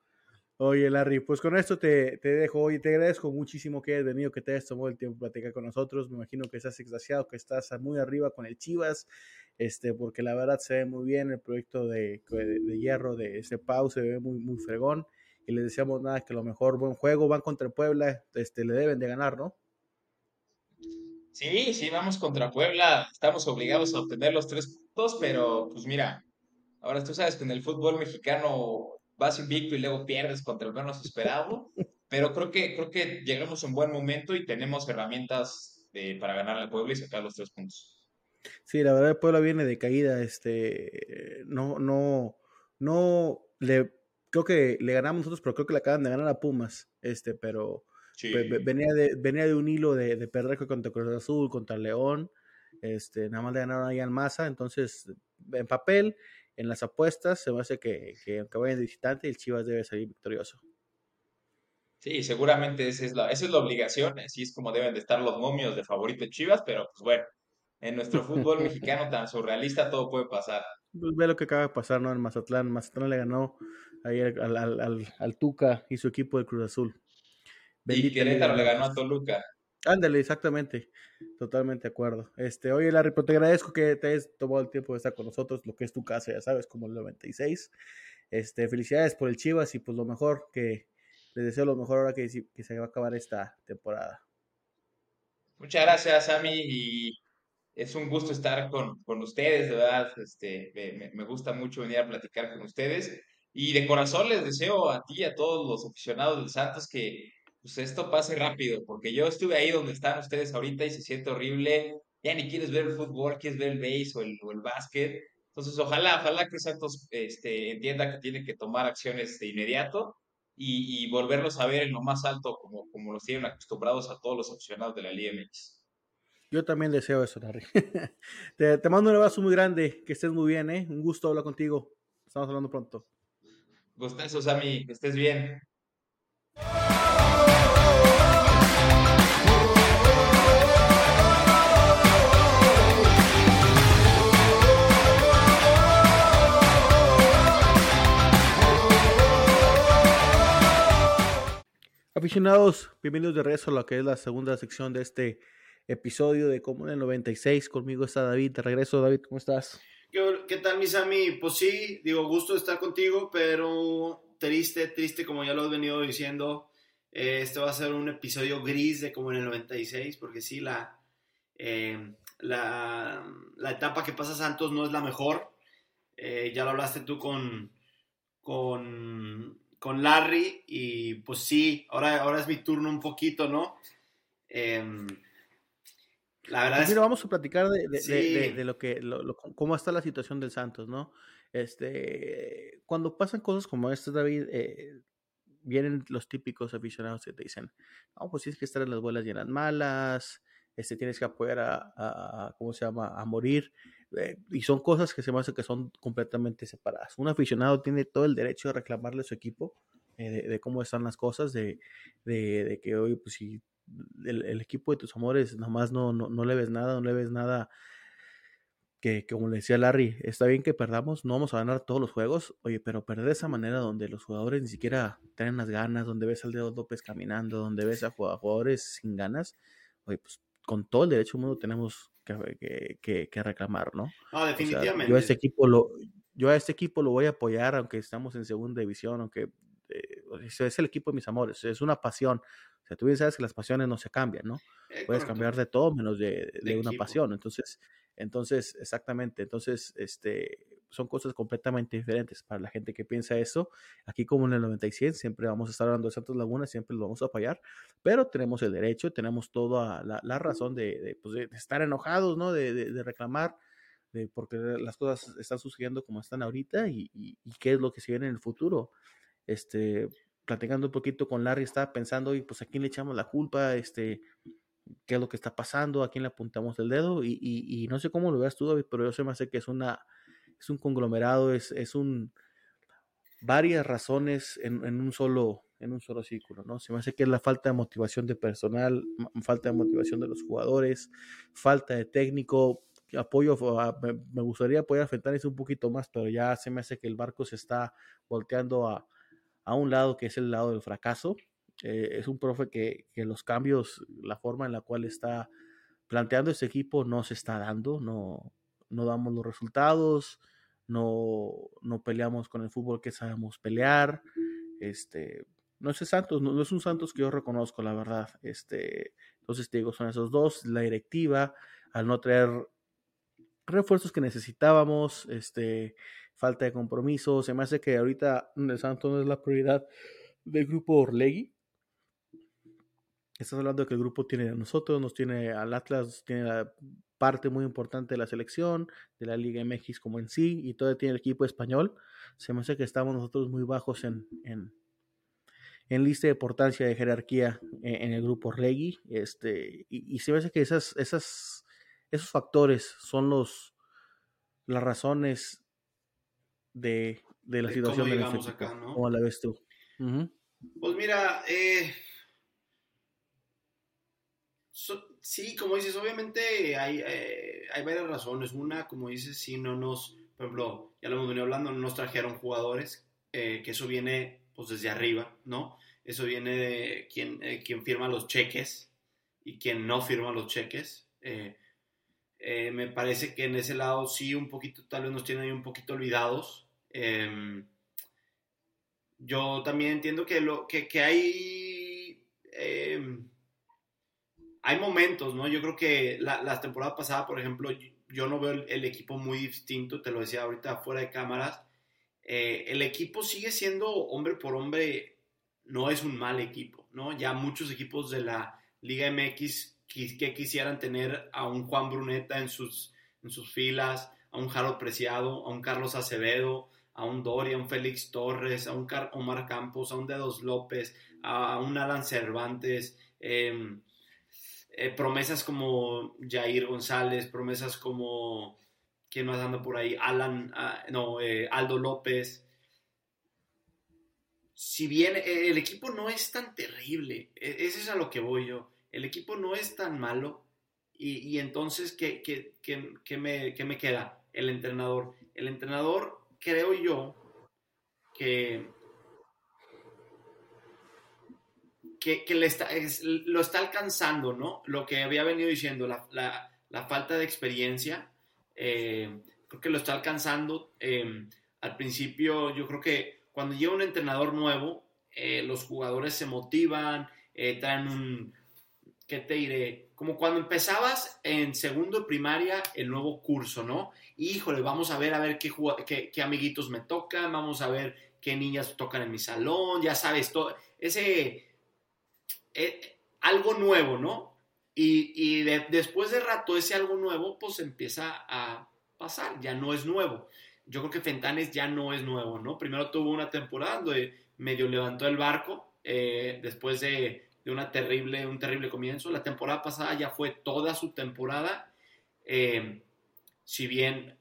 Oye, Larry, pues con esto te, te dejo. Oye, te agradezco muchísimo que hayas venido, que te hayas tomado el tiempo de platicar con nosotros. Me imagino que estás extasiado, que estás muy arriba con el Chivas. Este, porque la verdad se ve muy bien el proyecto de, de, de Hierro, de ese Pau, se ve muy, muy fregón. Y les deseamos nada, que lo mejor, buen juego, van contra el Puebla, este, le deben de ganar, ¿no? Sí, sí, vamos contra Puebla, estamos obligados a obtener los tres puntos, pero pues mira, ahora tú sabes que en el fútbol mexicano vas invicto y luego pierdes contra el menos esperado, pero creo que, creo que llegamos a un buen momento y tenemos herramientas de, para ganar al Puebla y sacar los tres puntos. Sí, la verdad el Puebla viene de caída, este, no, no, no le... Creo que le ganamos nosotros, pero creo que le acaban de ganar a Pumas, este, pero sí. Pues, venía, de, venía de un hilo de, de perder contra Cruz Azul, contra León, este, nada más le ganaron ahí al Maza, entonces en papel, en las apuestas, se me hace que, que aunque vayan de visitante, el Chivas debe salir victorioso. Sí, seguramente esa es la, esa es la obligación, así es como deben de estar los momios de favorito de Chivas, pero pues bueno, en nuestro fútbol mexicano tan surrealista todo puede pasar. Pues ve lo que acaba de pasar, ¿no? En Mazatlán, Mazatlán le ganó ayer al, al, al, al Tuca y su equipo del Cruz Azul. Bendita y Querétaro le ganó a Toluca. Ándale, exactamente, totalmente de acuerdo. Este, oye, Larry, pero te agradezco que te hayas tomado el tiempo de estar con nosotros, lo que es tu casa, ya sabes, como el noventa y seis. Este, felicidades por el Chivas y pues lo mejor que les deseo lo mejor ahora que, que se va a acabar esta temporada. Muchas gracias, Sammy, y es un gusto estar con, con ustedes, de verdad, este, me, me gusta mucho venir a platicar con ustedes y de corazón les deseo a ti y a todos los aficionados del Santos que pues, esto pase rápido, porque yo estuve ahí donde están ustedes ahorita y se siente horrible, ya ni quieres ver el fútbol, quieres ver el béis o el, o el básquet, entonces ojalá, ojalá que Santos este, entienda que tiene que tomar acciones de inmediato y, y volverlos a ver en lo más alto como, como los tienen acostumbrados a todos los aficionados de la Liga M X. Yo también deseo eso, Larry. te, te mando un abrazo muy grande, que estés muy bien, ¿eh? Un gusto hablar contigo. Estamos hablando pronto. Gustazo, Sammy, que estés bien. Aficionados, bienvenidos de regreso a lo que es la segunda sección de este episodio de Común del noventa y seis, conmigo está David, de regreso David, ¿cómo estás? ¿Qué, qué tal, mis amigos? Pues sí, digo, gusto estar contigo, pero triste, triste como ya lo he venido diciendo. Eh, este va a ser un episodio gris de como en el noventa y seis, porque sí, la, eh, la, la etapa que pasa Santos no es la mejor. Eh, ya lo hablaste tú con, con, con Larry y pues sí, ahora, ahora es mi turno un poquito, ¿no? Eh, la verdad es que vamos a platicar de, de, sí. de, de, de lo que, lo, lo, cómo está la situación del Santos, ¿no? Este, cuando pasan cosas como estas, David, eh, vienen los típicos aficionados que te dicen, no, pues si es que están en las bolas llenas malas, este, tienes que apoyar a, a, a ¿cómo se llama?, a morir, eh, y son cosas que se me hace que son completamente separadas. Un aficionado tiene todo el derecho de reclamarle a su equipo, eh, de, de cómo están las cosas, de, de, de que hoy, pues si el, el equipo de tus amores nomás no, no, no le ves nada, no le ves nada, que, que como le decía Larry, está bien que perdamos, no vamos a ganar todos los juegos, oye, pero perder de esa manera donde los jugadores ni siquiera traen las ganas, donde ves al Dedos López caminando, donde ves a jugadores sin ganas, oye, pues con todo el derecho del mundo tenemos que, que, que, que reclamar, ¿no? No, definitivamente. O sea, yo, a este equipo lo, yo a este equipo lo voy a apoyar, aunque estamos en segunda división, aunque eh, es el equipo de mis amores, es una pasión. O sea, tú bien sabes que las pasiones no se cambian, ¿no? Eh, Puedes correcto. cambiar de todo menos de, de, de una equipo. pasión, entonces... Entonces, exactamente, entonces este, son cosas completamente diferentes para la gente que piensa eso. Aquí como en el noventa y siete siempre vamos a estar hablando de Santos Laguna, siempre lo vamos a apoyar, pero tenemos el derecho, tenemos toda la, la razón de, de, pues, de estar enojados, ¿no? De, de, de reclamar, de, porque las cosas están sucediendo como están ahorita y, y, y qué es lo que se viene en el futuro. Este, platicando un poquito con Larry, estaba pensando, y pues a quién le echamos la culpa, este... qué es lo que está pasando, a quién le apuntamos el dedo, y, y, y no sé cómo lo veas tú, David, pero yo se me hace que es una es un conglomerado, es, es un varias razones en, en un solo en un solo círculo, ¿no? Se me hace que es la falta de motivación de personal, falta de motivación de los jugadores, falta de técnico, apoyo a, me, me gustaría poder afectar eso un poquito más, pero ya se me hace que el barco se está volteando a, a un lado que es el lado del fracaso. Eh, es un profe que, que los cambios, la forma en la cual está planteando este equipo no se está dando, no, no damos los resultados, no, no peleamos con el fútbol que sabemos pelear. Este, no es Santos, no, no es un Santos que yo reconozco, la verdad. Este, entonces te digo, son esos dos, la directiva, al no traer refuerzos que necesitábamos, este, falta de compromiso, se me hace que ahorita el Santos no es la prioridad del grupo Orlegui. Estás hablando de que el grupo tiene a nosotros, nos tiene al Atlas, tiene la parte muy importante de la selección, de la Liga M X como en sí, y todavía tiene el equipo español. Se me hace que estamos nosotros muy bajos en, en, en lista de importancia, de jerarquía en, en el grupo Orlegui. Este, y, y se me hace que esas, esas, esos factores son los las razones de, de la de situación de la acá, ¿no? ¿Cómo la ves tú? Uh-huh. Pues mira, eh... sí, como dices, obviamente hay, eh, hay varias razones. Una, como dices, si no nos, por ejemplo, ya lo hemos venido hablando, no nos trajeron jugadores, eh, que eso viene pues desde arriba, ¿no? Eso viene de quien, eh, quien firma los cheques y quien no firma los cheques. Eh, eh, me parece que en ese lado sí, un poquito, tal vez nos tienen ahí un poquito olvidados. Eh, yo también entiendo que, lo, que, que hay... Eh, hay momentos, ¿no? Yo creo que la, la temporada pasada, por ejemplo, yo, yo no veo el, el equipo muy distinto, te lo decía ahorita fuera de cámaras, eh, el equipo sigue siendo hombre por hombre, no es un mal equipo, ¿no? Ya muchos equipos de la Liga M X que, que quisieran tener a un Juan Bruneta en sus, en sus filas, a un Harold Preciado, a un Carlos Acevedo, a un Doria, a un Félix Torres, a un Car- Omar Campos, a un Dedos López, a un Alan Cervantes, eh, Eh, promesas como Jair González, promesas como, ¿quién más anda por ahí? Alan, ah, no, eh, Aldo López. Si bien eh, el equipo no es tan terrible, eh, eso es a lo que voy yo, el equipo no es tan malo, y, y entonces, ¿qué, qué, qué, qué, me, ¿qué me queda? El entrenador. El entrenador, creo yo, que... que, que le está, es, lo está alcanzando, ¿no? Lo que había venido diciendo, la, la, la falta de experiencia, eh, creo que lo está alcanzando. Eh, al principio, yo creo que cuando llega un entrenador nuevo, eh, los jugadores se motivan, eh, traen un, ¿qué te diré? Como cuando empezabas en segundo de primaria el nuevo curso, ¿no? Híjole, vamos a ver a ver qué, jug- qué, qué amiguitos me tocan, vamos a ver qué niñas tocan en mi salón, ya sabes, todo ese eh, algo nuevo, ¿no? Y, y de, después de rato ese algo nuevo, pues empieza a pasar, ya no es nuevo. Yo creo que Fentanes ya no es nuevo, ¿no? Primero tuvo una temporada donde medio levantó el barco, eh, después de, de una terrible, un terrible comienzo. La temporada pasada ya fue toda su temporada, eh, si bien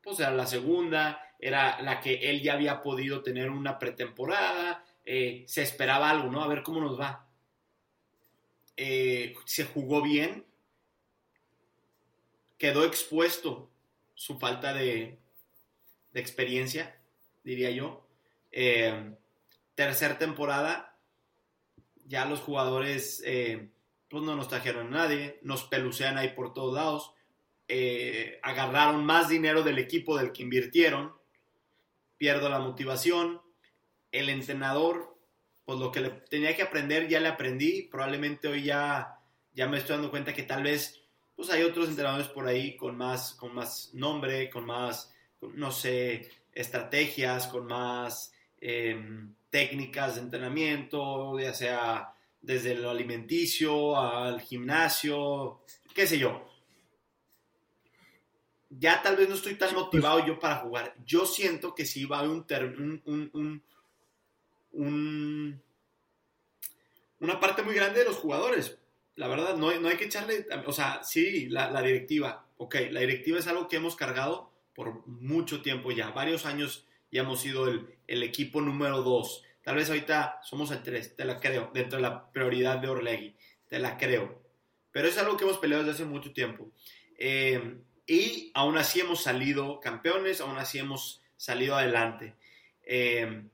pues era la segunda, era la que él ya había podido tener una pretemporada, eh, se esperaba algo, ¿no? A ver cómo nos va. Eh, se jugó bien, quedó expuesto su falta de, de experiencia, diría yo. Eh, tercer temporada, ya los jugadores eh, pues no nos trajeron a nadie, nos pelucean ahí por todos lados, eh, agarraron más dinero del equipo del que invirtieron, pierdo la motivación, el entrenador... Pues lo que le tenía que aprender ya le aprendí. Probablemente hoy ya, ya me estoy dando cuenta que tal vez pues hay otros entrenadores por ahí con más, con más nombre, con más, no sé, estrategias, con más eh, técnicas de entrenamiento, ya sea desde lo alimenticio al gimnasio, qué sé yo. Ya tal vez no estoy tan motivado yo para jugar. Yo siento que sí va a haber un, ter- un, un, un Un, una parte muy grande de los jugadores. La verdad, no, no hay que echarle... O sea, sí, la, la directiva. Ok, la directiva es algo que hemos cargado por mucho tiempo ya. Varios años ya hemos sido el, el equipo número dos. Tal vez ahorita somos el tres, te la creo. Dentro de la prioridad de Orlegui, te la creo. Pero es algo que hemos peleado desde hace mucho tiempo. Eh, y aún así hemos salido campeones, aún así hemos salido adelante. Eh...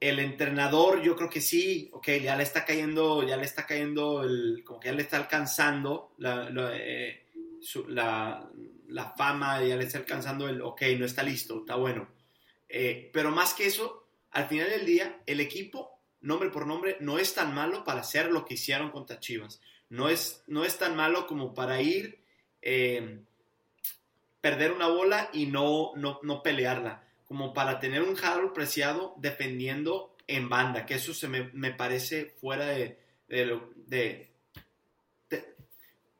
El entrenador, yo creo que sí, ok, ya le está cayendo, ya le está cayendo, el, como que ya le está alcanzando la, la, eh, su, la, la fama, ya le está alcanzando el, ok, no está listo, está bueno. Eh, pero más que eso, al final del día, el equipo, nombre por nombre, no es tan malo para hacer lo que hicieron contra Chivas. No es, no es tan malo como para ir, eh, perder una bola y no, no, no pelearla. Como para tener un Harold Preciado defendiendo en banda, que eso se me, me parece fuera de, de, de, de...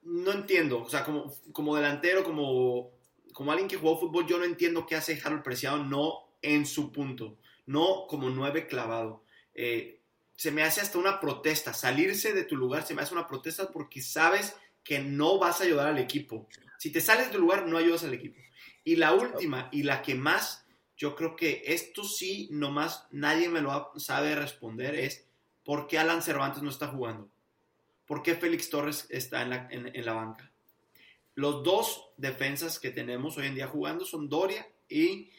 No entiendo, o sea, como, como delantero, como, como alguien que jugó fútbol, yo no entiendo qué hace Harold Preciado no en su punto, no como nueve clavado. Eh, se me hace hasta una protesta, salirse de tu lugar se me hace una protesta porque sabes que no vas a ayudar al equipo. Si te sales de tu lugar, no ayudas al equipo. Y la última, y la que más... Yo creo que esto sí, nomás nadie me lo sabe responder, es ¿por qué Alan Cervantes no está jugando? ¿Por qué Félix Torres está en la, en, en la banca? Los dos defensas que tenemos hoy en día jugando son Doria y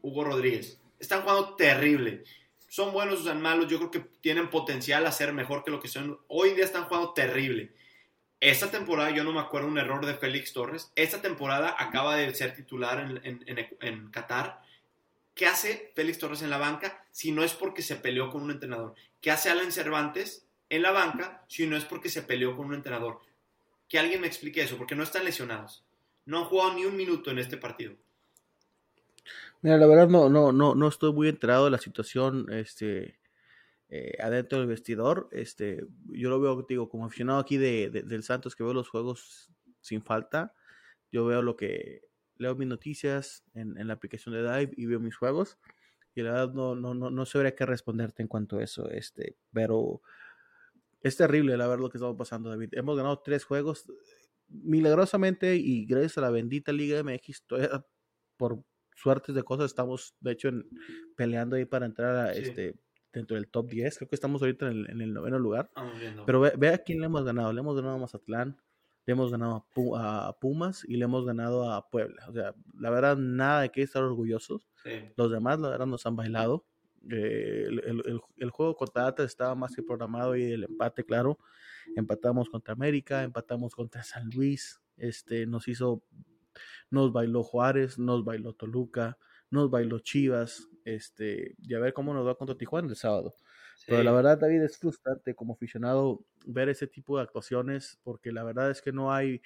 Hugo Rodríguez. Están jugando terrible. Son buenos o son malos, yo creo que tienen potencial a ser mejor que lo que son. Hoy en día están jugando terrible. Esta temporada yo no me acuerdo un error de Félix Torres. Esta temporada acaba de ser titular en, en, en, en Qatar. ¿Qué hace Félix Torres en la banca si no es porque se peleó con un entrenador? ¿Qué hace Alan Cervantes en la banca si no es porque se peleó con un entrenador? Que alguien me explique eso, porque no están lesionados. No han jugado ni un minuto en este partido. Mira, la verdad no, no, no, no estoy muy enterado de la situación este, eh, adentro del vestidor. Este, yo lo veo, digo, como aficionado aquí de, de, del Santos, que veo los juegos sin falta. Yo veo lo que... Leo mis noticias en, en la aplicación de Dive y veo mis juegos. Y la verdad no, no, no, no sabría qué responderte en cuanto a eso. Este, pero es terrible la verdad lo que estamos pasando, David. Hemos ganado tres juegos milagrosamente y gracias a la bendita Liga M X, todavía, por suertes de cosas, estamos de hecho en, peleando ahí para entrar a, sí. este, dentro del top diez. Creo que estamos ahorita en el, en el noveno lugar. Oh, bien, no. Pero ve, ve a quién le hemos ganado. Le hemos ganado a Mazatlán. Le hemos ganado a Pumas y le hemos ganado a Puebla. O sea, la verdad, nada de qué estar orgullosos. Sí. Los demás, la verdad, nos han bailado. Eh, el, el, el juego contra Atlas estaba más que programado y el empate, claro. Empatamos contra América, empatamos contra San Luis. Este, nos hizo, nos bailó Juárez, nos bailó Toluca, nos bailó Chivas. este, y a ver cómo nos va contra Tijuana el sábado. Sí. Pero la verdad, David, es frustrante como aficionado ver ese tipo de actuaciones, porque la verdad es que no hay,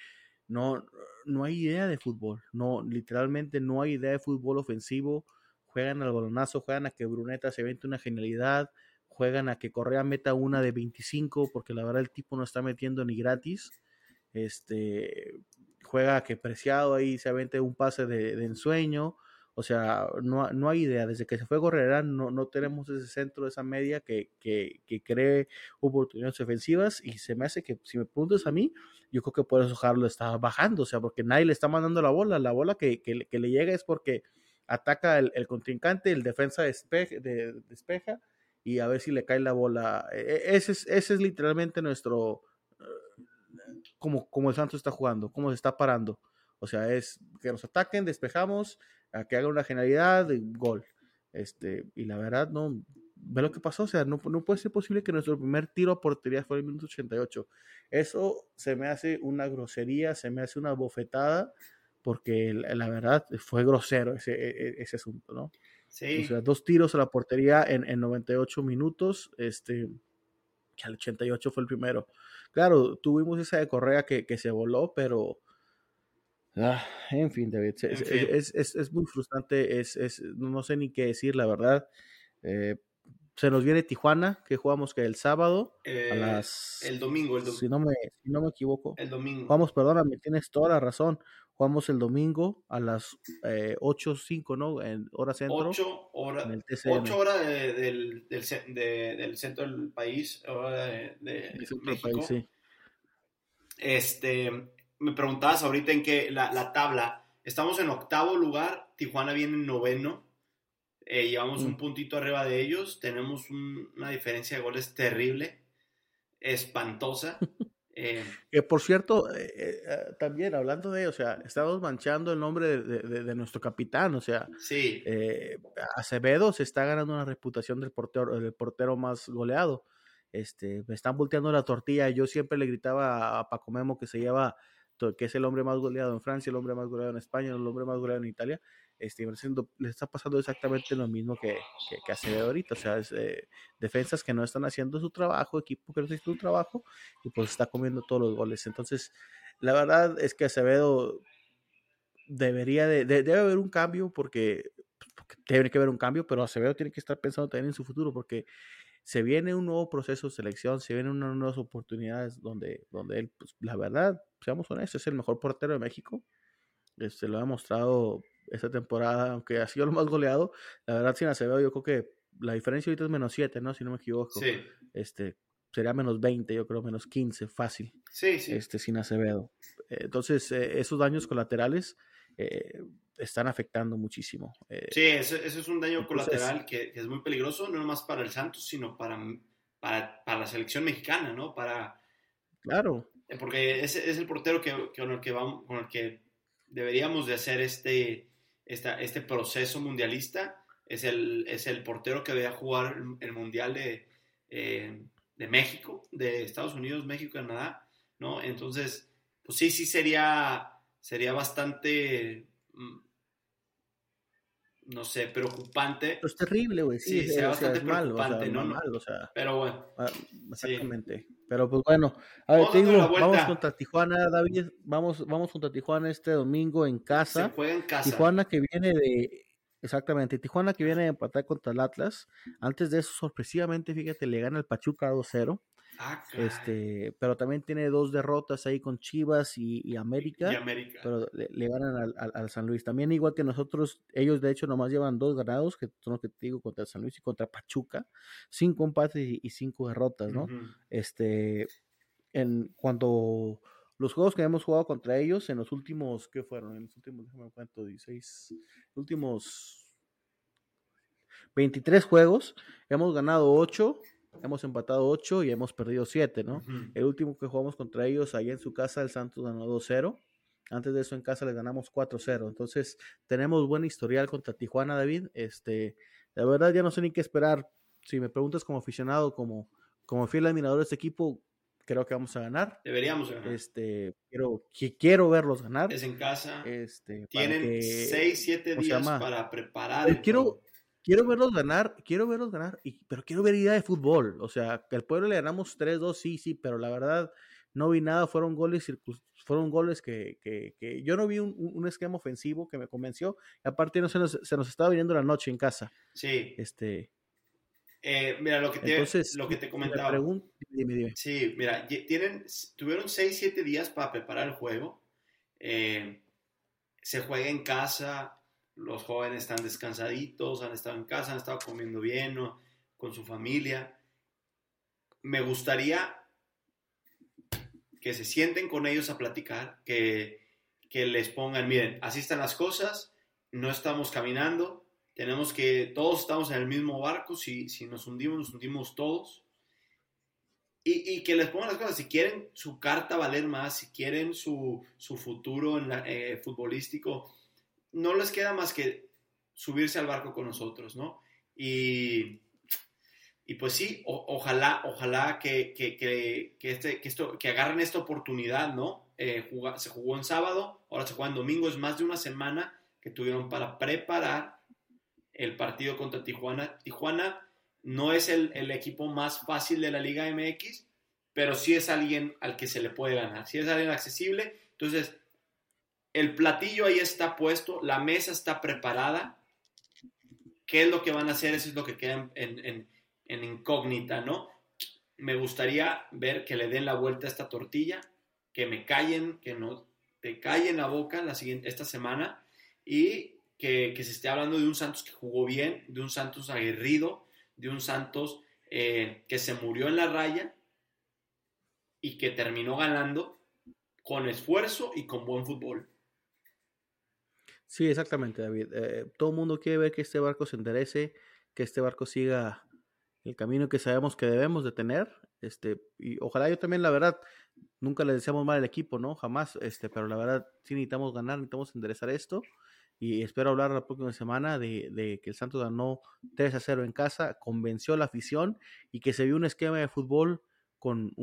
no, no hay idea de fútbol, no, literalmente no hay idea de fútbol ofensivo. Juegan al balonazo, juegan a que Bruneta se vente una genialidad, juegan a que Correa meta una de veinticinco, porque la verdad el tipo no está metiendo ni gratis. Este, juega a que Preciado ahí se avente un pase de, de ensueño. O sea, no, no hay idea. Desde que se fue Correa no, no tenemos ese centro, esa media que, que, que cree oportunidades ofensivas, y se me hace que, si me preguntas a mí, yo creo que por eso Harold está bajando, o sea, porque nadie le está mandando la bola. La bola que, que, que le llega es porque ataca el, el contrincante, el defensa despeja, de, despeja y a ver si le cae la bola. Ese es, ese es literalmente nuestro, como, como el Santos está jugando, cómo se está parando. O sea, es que nos ataquen, despejamos, a que haga una genialidad, gol. Este, y la verdad, no, ve lo que pasó. O sea, no, no puede ser posible que nuestro primer tiro a portería fuera el minuto ochenta y ocho. Eso se me hace una grosería, se me hace una bofetada, porque la, la verdad fue grosero ese, ese asunto, ¿no? Sí. O sea, dos tiros a la portería en, en noventa y ocho minutos, este, que al ochenta y ocho fue el primero. Claro, tuvimos esa de Correa que, que se voló, pero ah, en fin, David, es, en fin. Es, es, es, es muy frustrante, es, es, no sé ni qué decir, la verdad. Eh, se nos viene Tijuana, que jugamos que el sábado, eh, a las... El domingo, el domingo. Si no me, si no me equivoco. El domingo. Vamos, perdóname, tienes toda la razón. Jugamos el domingo a las eh, ocho cinco, ¿no? En hora centro. ocho horas de, del, del, de, del centro del país, hora de, de México. País, sí. Este, me preguntabas ahorita en qué, la, la tabla. Estamos en octavo lugar, Tijuana viene en noveno. Eh, llevamos mm. un puntito arriba de ellos. Tenemos un, una diferencia de goles terrible, espantosa. Eh, que por cierto, eh, eh, también hablando de, o sea, estamos manchando el nombre de, de, de nuestro capitán, o sea, sí. eh, Acevedo se está ganando una reputación del portero, del portero más goleado. Este, me están volteando la tortilla. Yo siempre le gritaba a Paco Memo que se lleva, que es el hombre más goleado en Francia, el hombre más goleado en España, el hombre más goleado en Italia. Este, le está pasando exactamente lo mismo que, que, que hace ahorita, o sea, es, eh, defensas que no están haciendo su trabajo, equipo que no está haciendo su trabajo, y pues está comiendo todos los goles. Entonces, la verdad es que Acevedo debería de, de debe haber un cambio, porque, porque tiene que haber un cambio, pero Acevedo tiene que estar pensando también en su futuro, porque se viene un nuevo proceso de selección, se vienen unas nuevas oportunidades donde, donde él, pues, la verdad, seamos honestos, es el mejor portero de México. Se lo ha demostrado esta temporada, aunque ha sido lo más goleado. La verdad, sin Acevedo, yo creo que la diferencia ahorita es menos siete, ¿no? Si no me equivoco. Sí. Este, sería menos veinte, yo creo, menos quince, fácil. Sí, sí. Este, sin Acevedo. Entonces, eh, esos daños colaterales eh, están afectando muchísimo. Eh, sí, ese, ese es un daño entonces, colateral que, que es muy peligroso, no nomás para el Santos, sino para, para, para la selección mexicana, ¿no? Para, claro. Porque ese es el portero que, que, con el que vamos, con el que deberíamos de hacer este, esta, este proceso mundialista. Es el, es el portero que debería jugar el Mundial de, eh, de México, de Estados Unidos, México, Canadá, ¿no? Entonces, pues sí, sí sería, sería bastante, no sé, preocupante. Pero es terrible, güey. Sí, sí, sería o bastante sea, preocupante, mal, o sea, ¿no? Mal, o sea, pero bueno. Exactamente. Sí. Pero pues bueno, a ver, vamos, te digo, vamos contra Tijuana, David, vamos, vamos contra Tijuana este domingo en casa. Se juega en casa. Tijuana que viene de, exactamente, Tijuana que viene de empatar contra el Atlas. Antes de eso, sorpresivamente, fíjate, le gana el Pachuca dos cero. Ah, este, pero también tiene dos derrotas ahí con Chivas y, y, América, y América, pero le, le ganan al, al, al San Luis, también igual que nosotros. Ellos de hecho nomás llevan dos ganados, que son los que te digo, contra San Luis y contra Pachuca, cinco empates y, y cinco derrotas, ¿no? Uh-huh. Este, en cuando los juegos que hemos jugado contra ellos en los últimos, ¿qué fueron? En los últimos, déjame cuánto, dieciséis, últimos veintitrés juegos, hemos ganado ocho, hemos empatado ocho y hemos perdido siete, ¿no? Uh-huh. El último que jugamos contra ellos allá en su casa, el Santos ganó dos cero. Antes de eso en casa les ganamos cuatro cero. Entonces, tenemos buen historial contra Tijuana, David. Este, la verdad ya no sé ni qué esperar. Si me preguntas como aficionado, como, como fiel admirador de este equipo, creo que vamos a ganar. Deberíamos ganar. Este, quiero, quiero verlos ganar. Es en casa. Este, tienen seis, siete días para preparar. Quiero... Quiero verlos ganar, quiero verlos ganar, y, pero quiero ver idea de fútbol. O sea, que al Puebla le ganamos tres dos, sí, sí, pero la verdad no vi nada, fueron goles fueron goles que, que, que yo no vi un, un esquema ofensivo que me convenció, y aparte no se nos, se nos estaba viniendo la noche en casa. Sí. Este... Eh, mira, lo que te, Entonces, lo que te comentaba. Pregunta, dime, dime. Sí, mira, tienen, tuvieron seis siete días para preparar el juego. Eh, se juega en casa, los jóvenes están descansaditos, han estado en casa, han estado comiendo bien, ¿no?, con su familia. Me gustaría que se sienten con ellos a platicar, que, que les pongan, miren, así están las cosas, no estamos caminando. Tenemos que, todos estamos en el mismo barco, si, si nos hundimos, nos hundimos todos. Y, y que les pongan las cosas, si quieren su carta valer más, si quieren su, su futuro en la, eh, futbolístico, no les queda más que subirse al barco con nosotros, ¿no? Y, y pues sí, o, ojalá, ojalá que, que, que, que, este, que, esto, que agarren esta oportunidad, ¿no? Eh, jugá, se jugó en sábado, ahora se juega en domingo, es más de una semana que tuvieron para preparar el partido contra Tijuana. Tijuana no es el, el equipo más fácil de la Liga M X, pero sí es alguien al que se le puede ganar, sí es alguien accesible. Entonces, el platillo ahí está puesto, la mesa está preparada. ¿Qué es lo que van a hacer? Eso es lo que queda en, en, en incógnita, ¿no? Me gustaría ver que le den la vuelta a esta tortilla, que me callen, que no te callen la boca la siguiente, esta semana, y Que, que se esté hablando de un Santos que jugó bien, de un Santos aguerrido, de un Santos eh, que se murió en la raya y que terminó ganando con esfuerzo y con buen fútbol. Sí, exactamente, David. Eh, todo el mundo quiere ver que este barco se enderece, que este barco siga el camino que sabemos que debemos de tener. Este, y ojalá, yo también, la verdad, nunca le deseamos mal al equipo, ¿no? Jamás, este, pero la verdad, sí necesitamos ganar, necesitamos enderezar esto. Y espero hablar la próxima semana de, de que el Santos ganó tres a cero en casa, convenció a la afición y que se vio un esquema de fútbol con,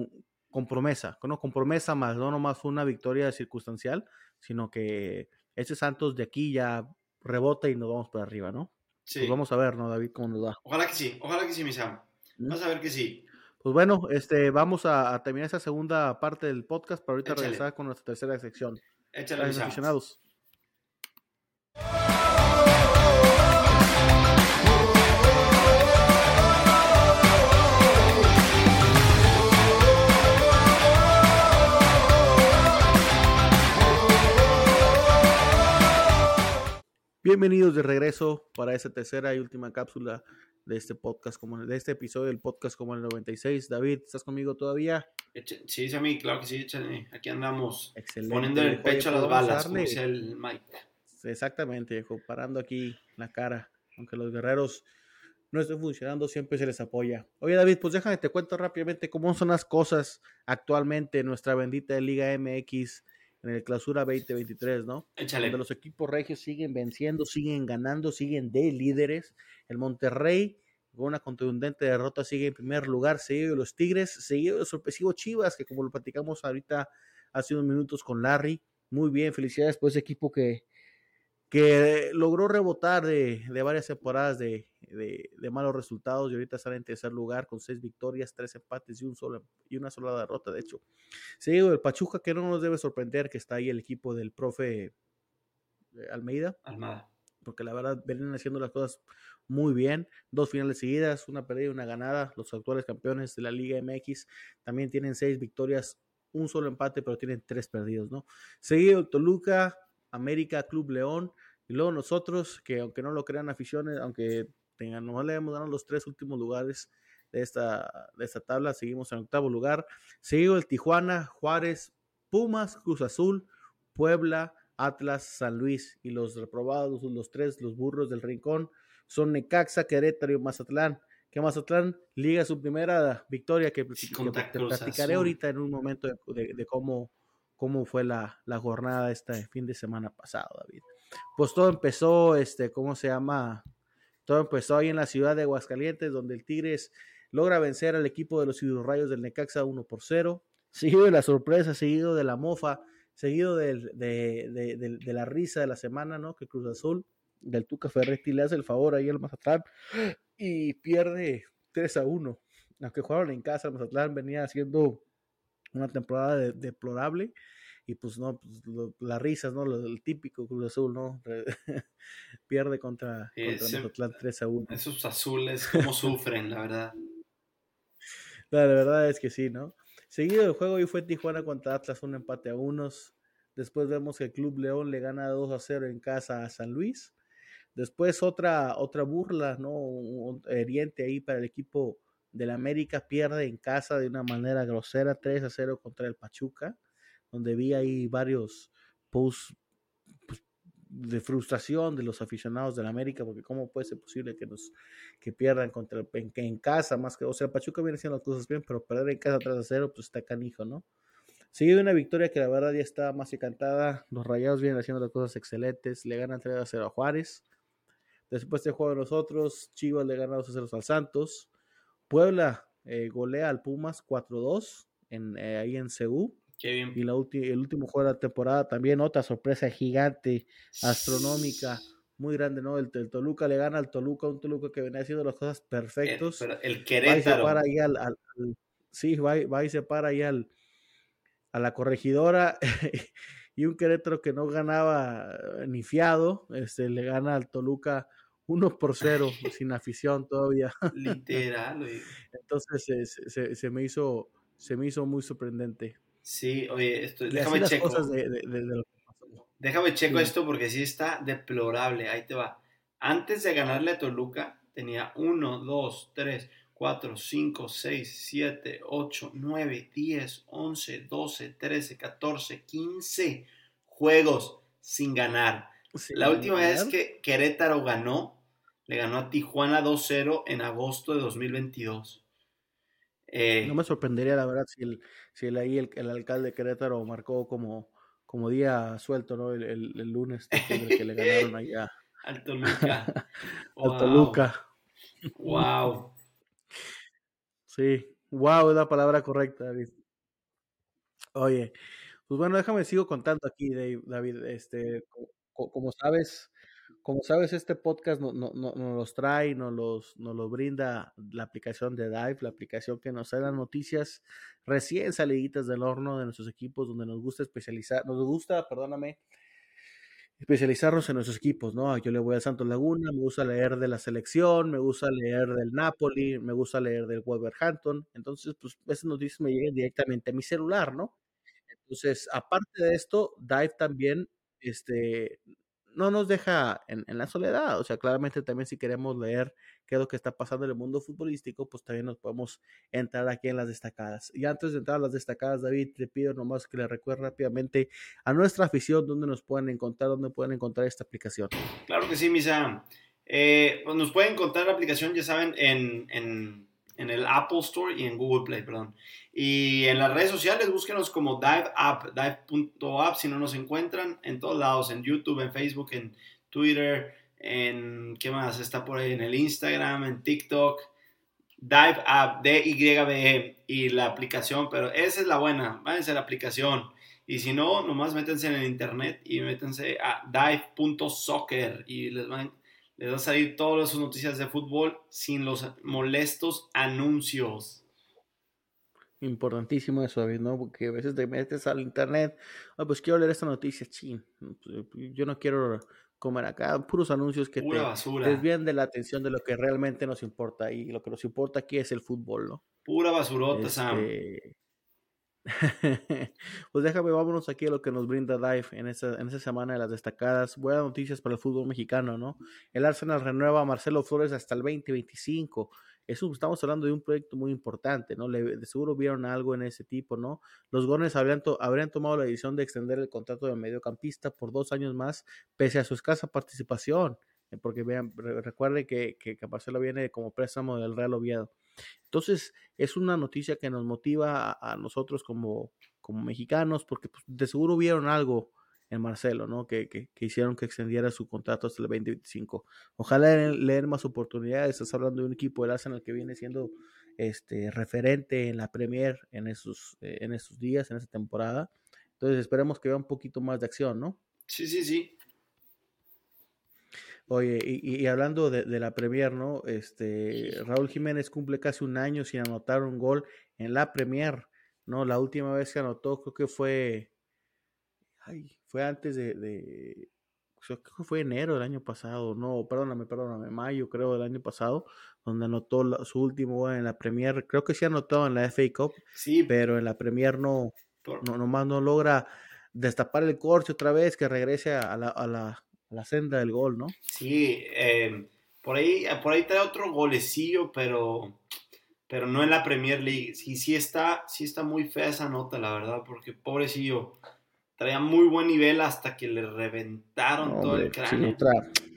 con promesa, con, no, con promesa más, no nomás fue una victoria circunstancial, sino que este Santos de aquí ya rebota y nos vamos para arriba, ¿no? Sí. Pues vamos a ver, ¿no, David, cómo nos da? Ojalá que sí, ojalá que sí, mi Sam. ¿Mm? Vas a ver que sí. Pues bueno, este, vamos a, a terminar esta segunda parte del podcast para ahorita Échale. regresar con nuestra tercera sección. Échale, Gracias, aficionados. Bienvenidos de regreso para esta tercera y última cápsula de este podcast, como de este episodio del podcast como el noventa y seis. David, ¿estás conmigo todavía? Sí, Sammy, claro que sí, échale. Aquí andamos. Excelente. Poniendo el pecho a las balas, como dice el Mike. Exactamente, viejo, parando aquí la cara, aunque los guerreros no estén funcionando, siempre se les apoya. Oye, David, pues déjame te cuento rápidamente cómo son las cosas actualmente en nuestra bendita Liga M X en el Clausura veinte veintitrés, ¿no? Échale. Donde los equipos regios siguen venciendo, siguen ganando, siguen de líderes. El Monterrey, con una contundente derrota, sigue en primer lugar, seguido de los Tigres, seguido de sorpresivo Chivas, que como lo platicamos ahorita hace unos minutos con Larry, muy bien, felicidades por ese equipo que que logró rebotar de, de varias temporadas de, de, de malos resultados y ahorita sale en tercer lugar con seis victorias, tres empates y, un solo, y una sola derrota, de hecho. Seguido del Pachuca, que no nos debe sorprender que está ahí el equipo del profe Almeida. Almada. Porque la verdad, venían haciendo las cosas muy bien. Dos finales seguidas, una perdida y una ganada. Los actuales campeones de la Liga M X también tienen seis victorias, un solo empate, pero tienen tres perdidos, ¿no? Seguido el Toluca, América, Club León, y luego nosotros, que aunque no lo crean aficiones, aunque tengan, nomás le hemos dado los tres últimos lugares de esta, de esta tabla, seguimos en octavo lugar, seguido el Tijuana, Juárez, Pumas, Cruz Azul, Puebla, Atlas, San Luis, y los reprobados, los tres, los burros del rincón, son Necaxa, Querétaro y Mazatlán, que Mazatlán liga su primera victoria, que, sí, que te platicaré ahorita en un momento de, de, de cómo cómo fue la, la jornada este fin de semana pasado, David. Pues todo empezó, este, ¿cómo se llama? Todo empezó ahí en la ciudad de Aguascalientes, donde el Tigres logra vencer al equipo de los Rayos del Necaxa uno por cero, seguido de la sorpresa, seguido de la mofa, seguido del, de, de, de, de la risa de la semana, ¿no? Que Cruz Azul del Tuca Ferretti le hace el favor ahí al Mazatlán y pierde tres a uno. Aunque jugaron en casa, el Mazatlán venía haciendo una temporada de, deplorable. Y pues no, pues, lo, las risas, ¿no? Lo, el típico Cruz Azul, ¿no? Pierde contra, sí, contra sí, Mazatlán tres a uno. Esos azules, cómo sufren, la verdad. La, la verdad es que sí, ¿no? Seguido el juego y fue Tijuana contra Atlas, un empate a unos. Después vemos que el Club León le gana dos a cero en casa a San Luis. Después otra, otra burla, ¿no? Un, un heriente ahí para el equipo del América, pierde en casa de una manera grosera, tres a cero contra el Pachuca, donde vi ahí varios posts pues, de frustración de los aficionados del América, porque cómo puede ser posible que nos que pierdan contra el, en, en casa, más que, o sea, Pachuca viene haciendo las cosas bien, pero perder en casa tres a cero, pues está canijo, ¿no? Seguido una victoria que la verdad ya está más que cantada, los Rayados vienen haciendo las cosas excelentes, le ganan tres a cero a Juárez. Después de juego de nosotros, Chivas le gana dos a cero al Santos. Puebla eh, golea al Pumas cuatro a dos en, eh, ahí en Seúl. Qué bien. Y la ulti- el último juego de la temporada también, otra sorpresa gigante, astronómica, muy grande, ¿no? El, el Toluca le gana al Toluca, un Toluca que venía haciendo las cosas perfectas. El, el Querétaro. Va y se para ahí al, al, al, sí, va, va y se para ahí al, a la Corregidora. Y un Querétaro que no ganaba ni fiado, este, le gana al Toluca uno por cero, sin afición todavía. Literal, oye. Entonces se, se, se, me hizo, se me hizo muy sorprendente. Sí, oye, esto, déjame checo. De, de, de, de... Déjame checo sí. Esto porque sí está deplorable. Ahí te va. Antes de ganarle a Toluca, tenía uno, dos, tres, cuatro, cinco, seis, siete, ocho, nueve, diez, once, doce, trece, catorce, quince juegos sin ganar. Sin La última ganar. vez que Querétaro ganó, le ganó a Tijuana dos cero en agosto de dos mil veintidós. Eh, no me sorprendería, la verdad, si el, si el ahí el, el alcalde de Querétaro marcó como, como día suelto, ¿no? El, el, el lunes que le ganaron allá al Toluca. Wow. Al Toluca. Wow. Sí, wow es la palabra correcta, David. Oye, pues bueno, déjame sigo contando aquí, David. Este, como, como sabes. Como sabes, este podcast nos no, no, no los trae, nos los, nos los brinda la aplicación de Dive, la aplicación que nos da las noticias recién saliditas del horno de nuestros equipos, donde nos gusta especializar, nos gusta, perdóname, especializarnos en nuestros equipos, ¿no? Yo le voy al Santos Laguna, me gusta leer de la selección, me gusta leer del Napoli, me gusta leer del Wolverhampton, entonces, pues, esas noticias me llegan directamente a mi celular, ¿no? Entonces, aparte de esto, Dive también, este... no nos deja en, en la soledad, o sea, claramente también si queremos leer qué es lo que está pasando en el mundo futbolístico, pues también nos podemos entrar aquí en las destacadas. Y antes de entrar a las destacadas, David, te pido nomás que le recuerde rápidamente a nuestra afición dónde nos pueden encontrar, dónde pueden encontrar esta aplicación. Claro que sí, Misa. Eh, pues nos pueden encontrar la aplicación, ya saben, en, en, en el Apple Store y en Google Play, perdón. Y en las redes sociales, búsquenos como Dive App, Dive.app, si no nos encuentran, en todos lados, en YouTube, en Facebook, en Twitter, en, ¿qué más? Está por ahí en el Instagram, en TikTok, Dive App, D Y V E, y la aplicación, pero esa es la buena, váyanse a la aplicación, y si no, nomás métanse en el internet y métanse a dive punto soccer, y les van, les va a salir todas sus noticias de fútbol sin los molestos anuncios. Importantísimo eso, David, ¿no? Porque a veces te metes al internet, oh, pues quiero leer esta noticia, ching, yo no quiero comer acá, puros anuncios que pura te basura. Desvían de la atención de lo que realmente nos importa, y lo que nos importa aquí es el fútbol, ¿no? Pura basurota, este... Sam. Pues déjame, vámonos aquí a lo que nos brinda Dive en esta, en esta semana de las destacadas. Buenas noticias para el fútbol mexicano, ¿no? El Arsenal renueva a Marcelo Flores hasta el veinte veinticinco. Eso, estamos hablando de un proyecto muy importante, ¿no? Le, de seguro vieron algo en ese tipo, ¿no? Los Gunners habrían, to, habrían tomado la decisión de extender el contrato de mediocampista por dos años más, pese a su escasa participación, porque vean, recuerden que, que, que Marcelo viene como préstamo del Real Oviedo. Entonces, es una noticia que nos motiva a, a nosotros como, como mexicanos, porque pues, de seguro vieron algo en Marcelo, ¿no? Que, que, que hicieron que extendiera su contrato hasta el veinte veinticinco. Ojalá le den más oportunidades. Estás hablando de un equipo del Arsenal que viene siendo este, referente en la Premier en esos, eh, en esos días, en esa temporada. Entonces esperemos que vea un poquito más de acción, ¿no? Sí, sí, sí. Oye, y, y hablando de, de la Premier, ¿no? Este, Raúl Jiménez cumple casi un año sin anotar un gol en la Premier, ¿no? La última vez que anotó creo que fue... Ay, fue antes de... de creo que fue enero del año pasado, no, perdóname, perdóname, mayo creo del año pasado, donde anotó la, su último gol en la Premier. Creo que sí anotó en la F A Cup, sí, pero en la Premier no, no nomás no logra destapar el corcho otra vez, que regrese a la, a la, a la senda del gol, ¿no? Sí, eh, por ahí por ahí trae otro golecillo, pero pero no en la Premier League. Sí, sí está, sí está muy fea esa nota, la verdad, porque pobrecillo. Traía muy buen nivel hasta que le reventaron no, todo hombre, el cráneo.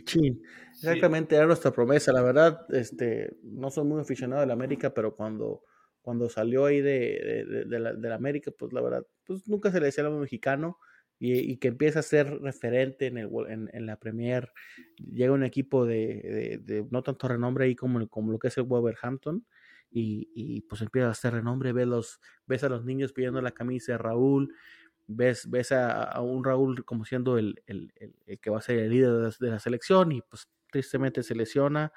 Chin, exactamente, sí. Era nuestra promesa. La verdad, este, no soy muy aficionado de la América, pero cuando, cuando salió ahí de, de, de, la, de la América, pues la verdad, pues nunca se le decía al mexicano y, y que empieza a ser referente en, el, en, en la Premier. Llega un equipo de, de, de no tanto renombre ahí como, como lo que es el Wolverhampton. Y, y pues empieza a hacer renombre. Ves, los, ves a los niños pidiendo la camisa de Raúl. Ves, ves a, a un Raúl como siendo el, el, el, el que va a ser el líder de la, de la selección y pues tristemente se lesiona,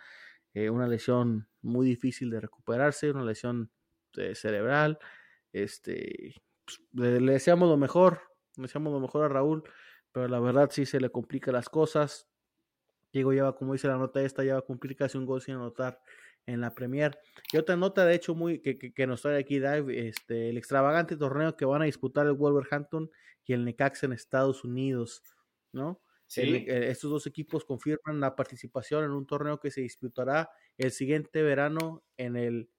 eh, una lesión muy difícil de recuperarse, una lesión eh, cerebral, este pues, le, le deseamos lo mejor, le deseamos lo mejor a Raúl, pero la verdad sí se le complica las cosas. Diego ya va, como dice la nota esta, ya va a cumplir casi un gol sin anotar en la Premier. Y otra nota, de hecho, muy que, que, que nos trae aquí Dive, este, el extravagante torneo que van a disputar el Wolverhampton y el Necaxa en Estados Unidos, ¿no? Sí. El, el, estos dos equipos confirman la participación en un torneo que se disputará el siguiente verano en el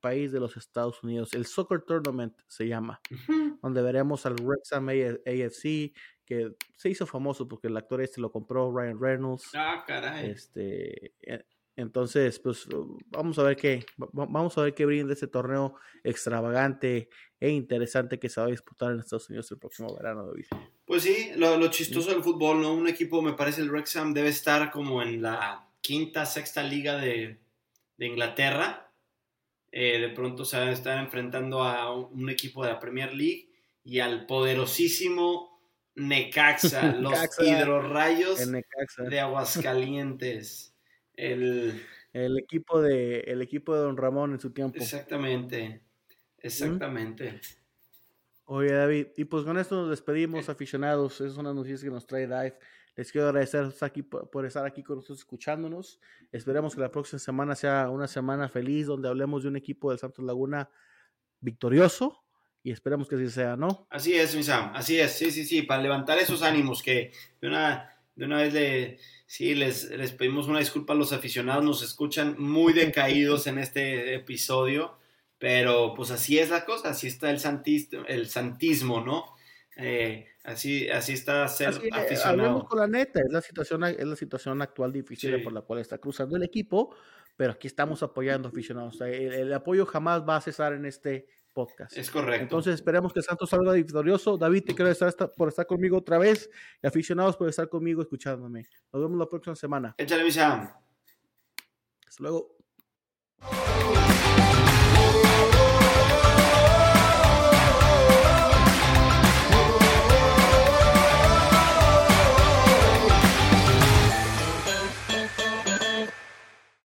país de los Estados Unidos. El Soccer Tournament se llama, uh-huh. donde veremos al Wrexham A F C, que se hizo famoso porque el actor este lo compró, Ryan Reynolds. Ah, caray. Este... Entonces, pues vamos a ver qué vamos a ver qué brinda este torneo extravagante e interesante que se va a disputar en Estados Unidos el próximo verano, David. Pues sí, lo, lo chistoso del fútbol, ¿no? Un equipo, me parece el Wrexham, debe estar como en la quinta, sexta liga de, de Inglaterra. Eh, de pronto se van a estar enfrentando a un equipo de la Premier League y al poderosísimo Necaxa, los Necaxa, hidrorrayos de Aguascalientes. El, el equipo de el equipo de Don Ramón en su tiempo. Exactamente, exactamente. ¿Mm? Oye, David, y pues con esto nos despedimos, eh. aficionados. Esas son las noticias que nos trae Dive. Les quiero agradecer aquí por, por estar aquí con nosotros escuchándonos. Esperemos que la próxima semana sea una semana feliz donde hablemos de un equipo del Santos Laguna victorioso y esperemos que así sea, ¿no? Así es, mi Sam, así es, sí, sí, sí, para levantar esos ánimos que de una... De una vez le, sí, les, les pedimos una disculpa a los aficionados, nos escuchan muy decaídos en este episodio, pero pues así es la cosa, así está el, santist, el santismo, ¿no? Eh, así, así está ser así, aficionado. Hablemos con la neta, es la situación, es la situación actual difícil sí. por la cual está cruzando el equipo, pero aquí estamos apoyando aficionados, el, el apoyo jamás va a cesar en este podcast. Es correcto. Entonces esperemos que Santos salga victorioso. David, te quiero estar por estar conmigo otra vez y aficionados por estar conmigo escuchándome. Nos vemos la próxima semana. Échale, Misa. Hasta luego.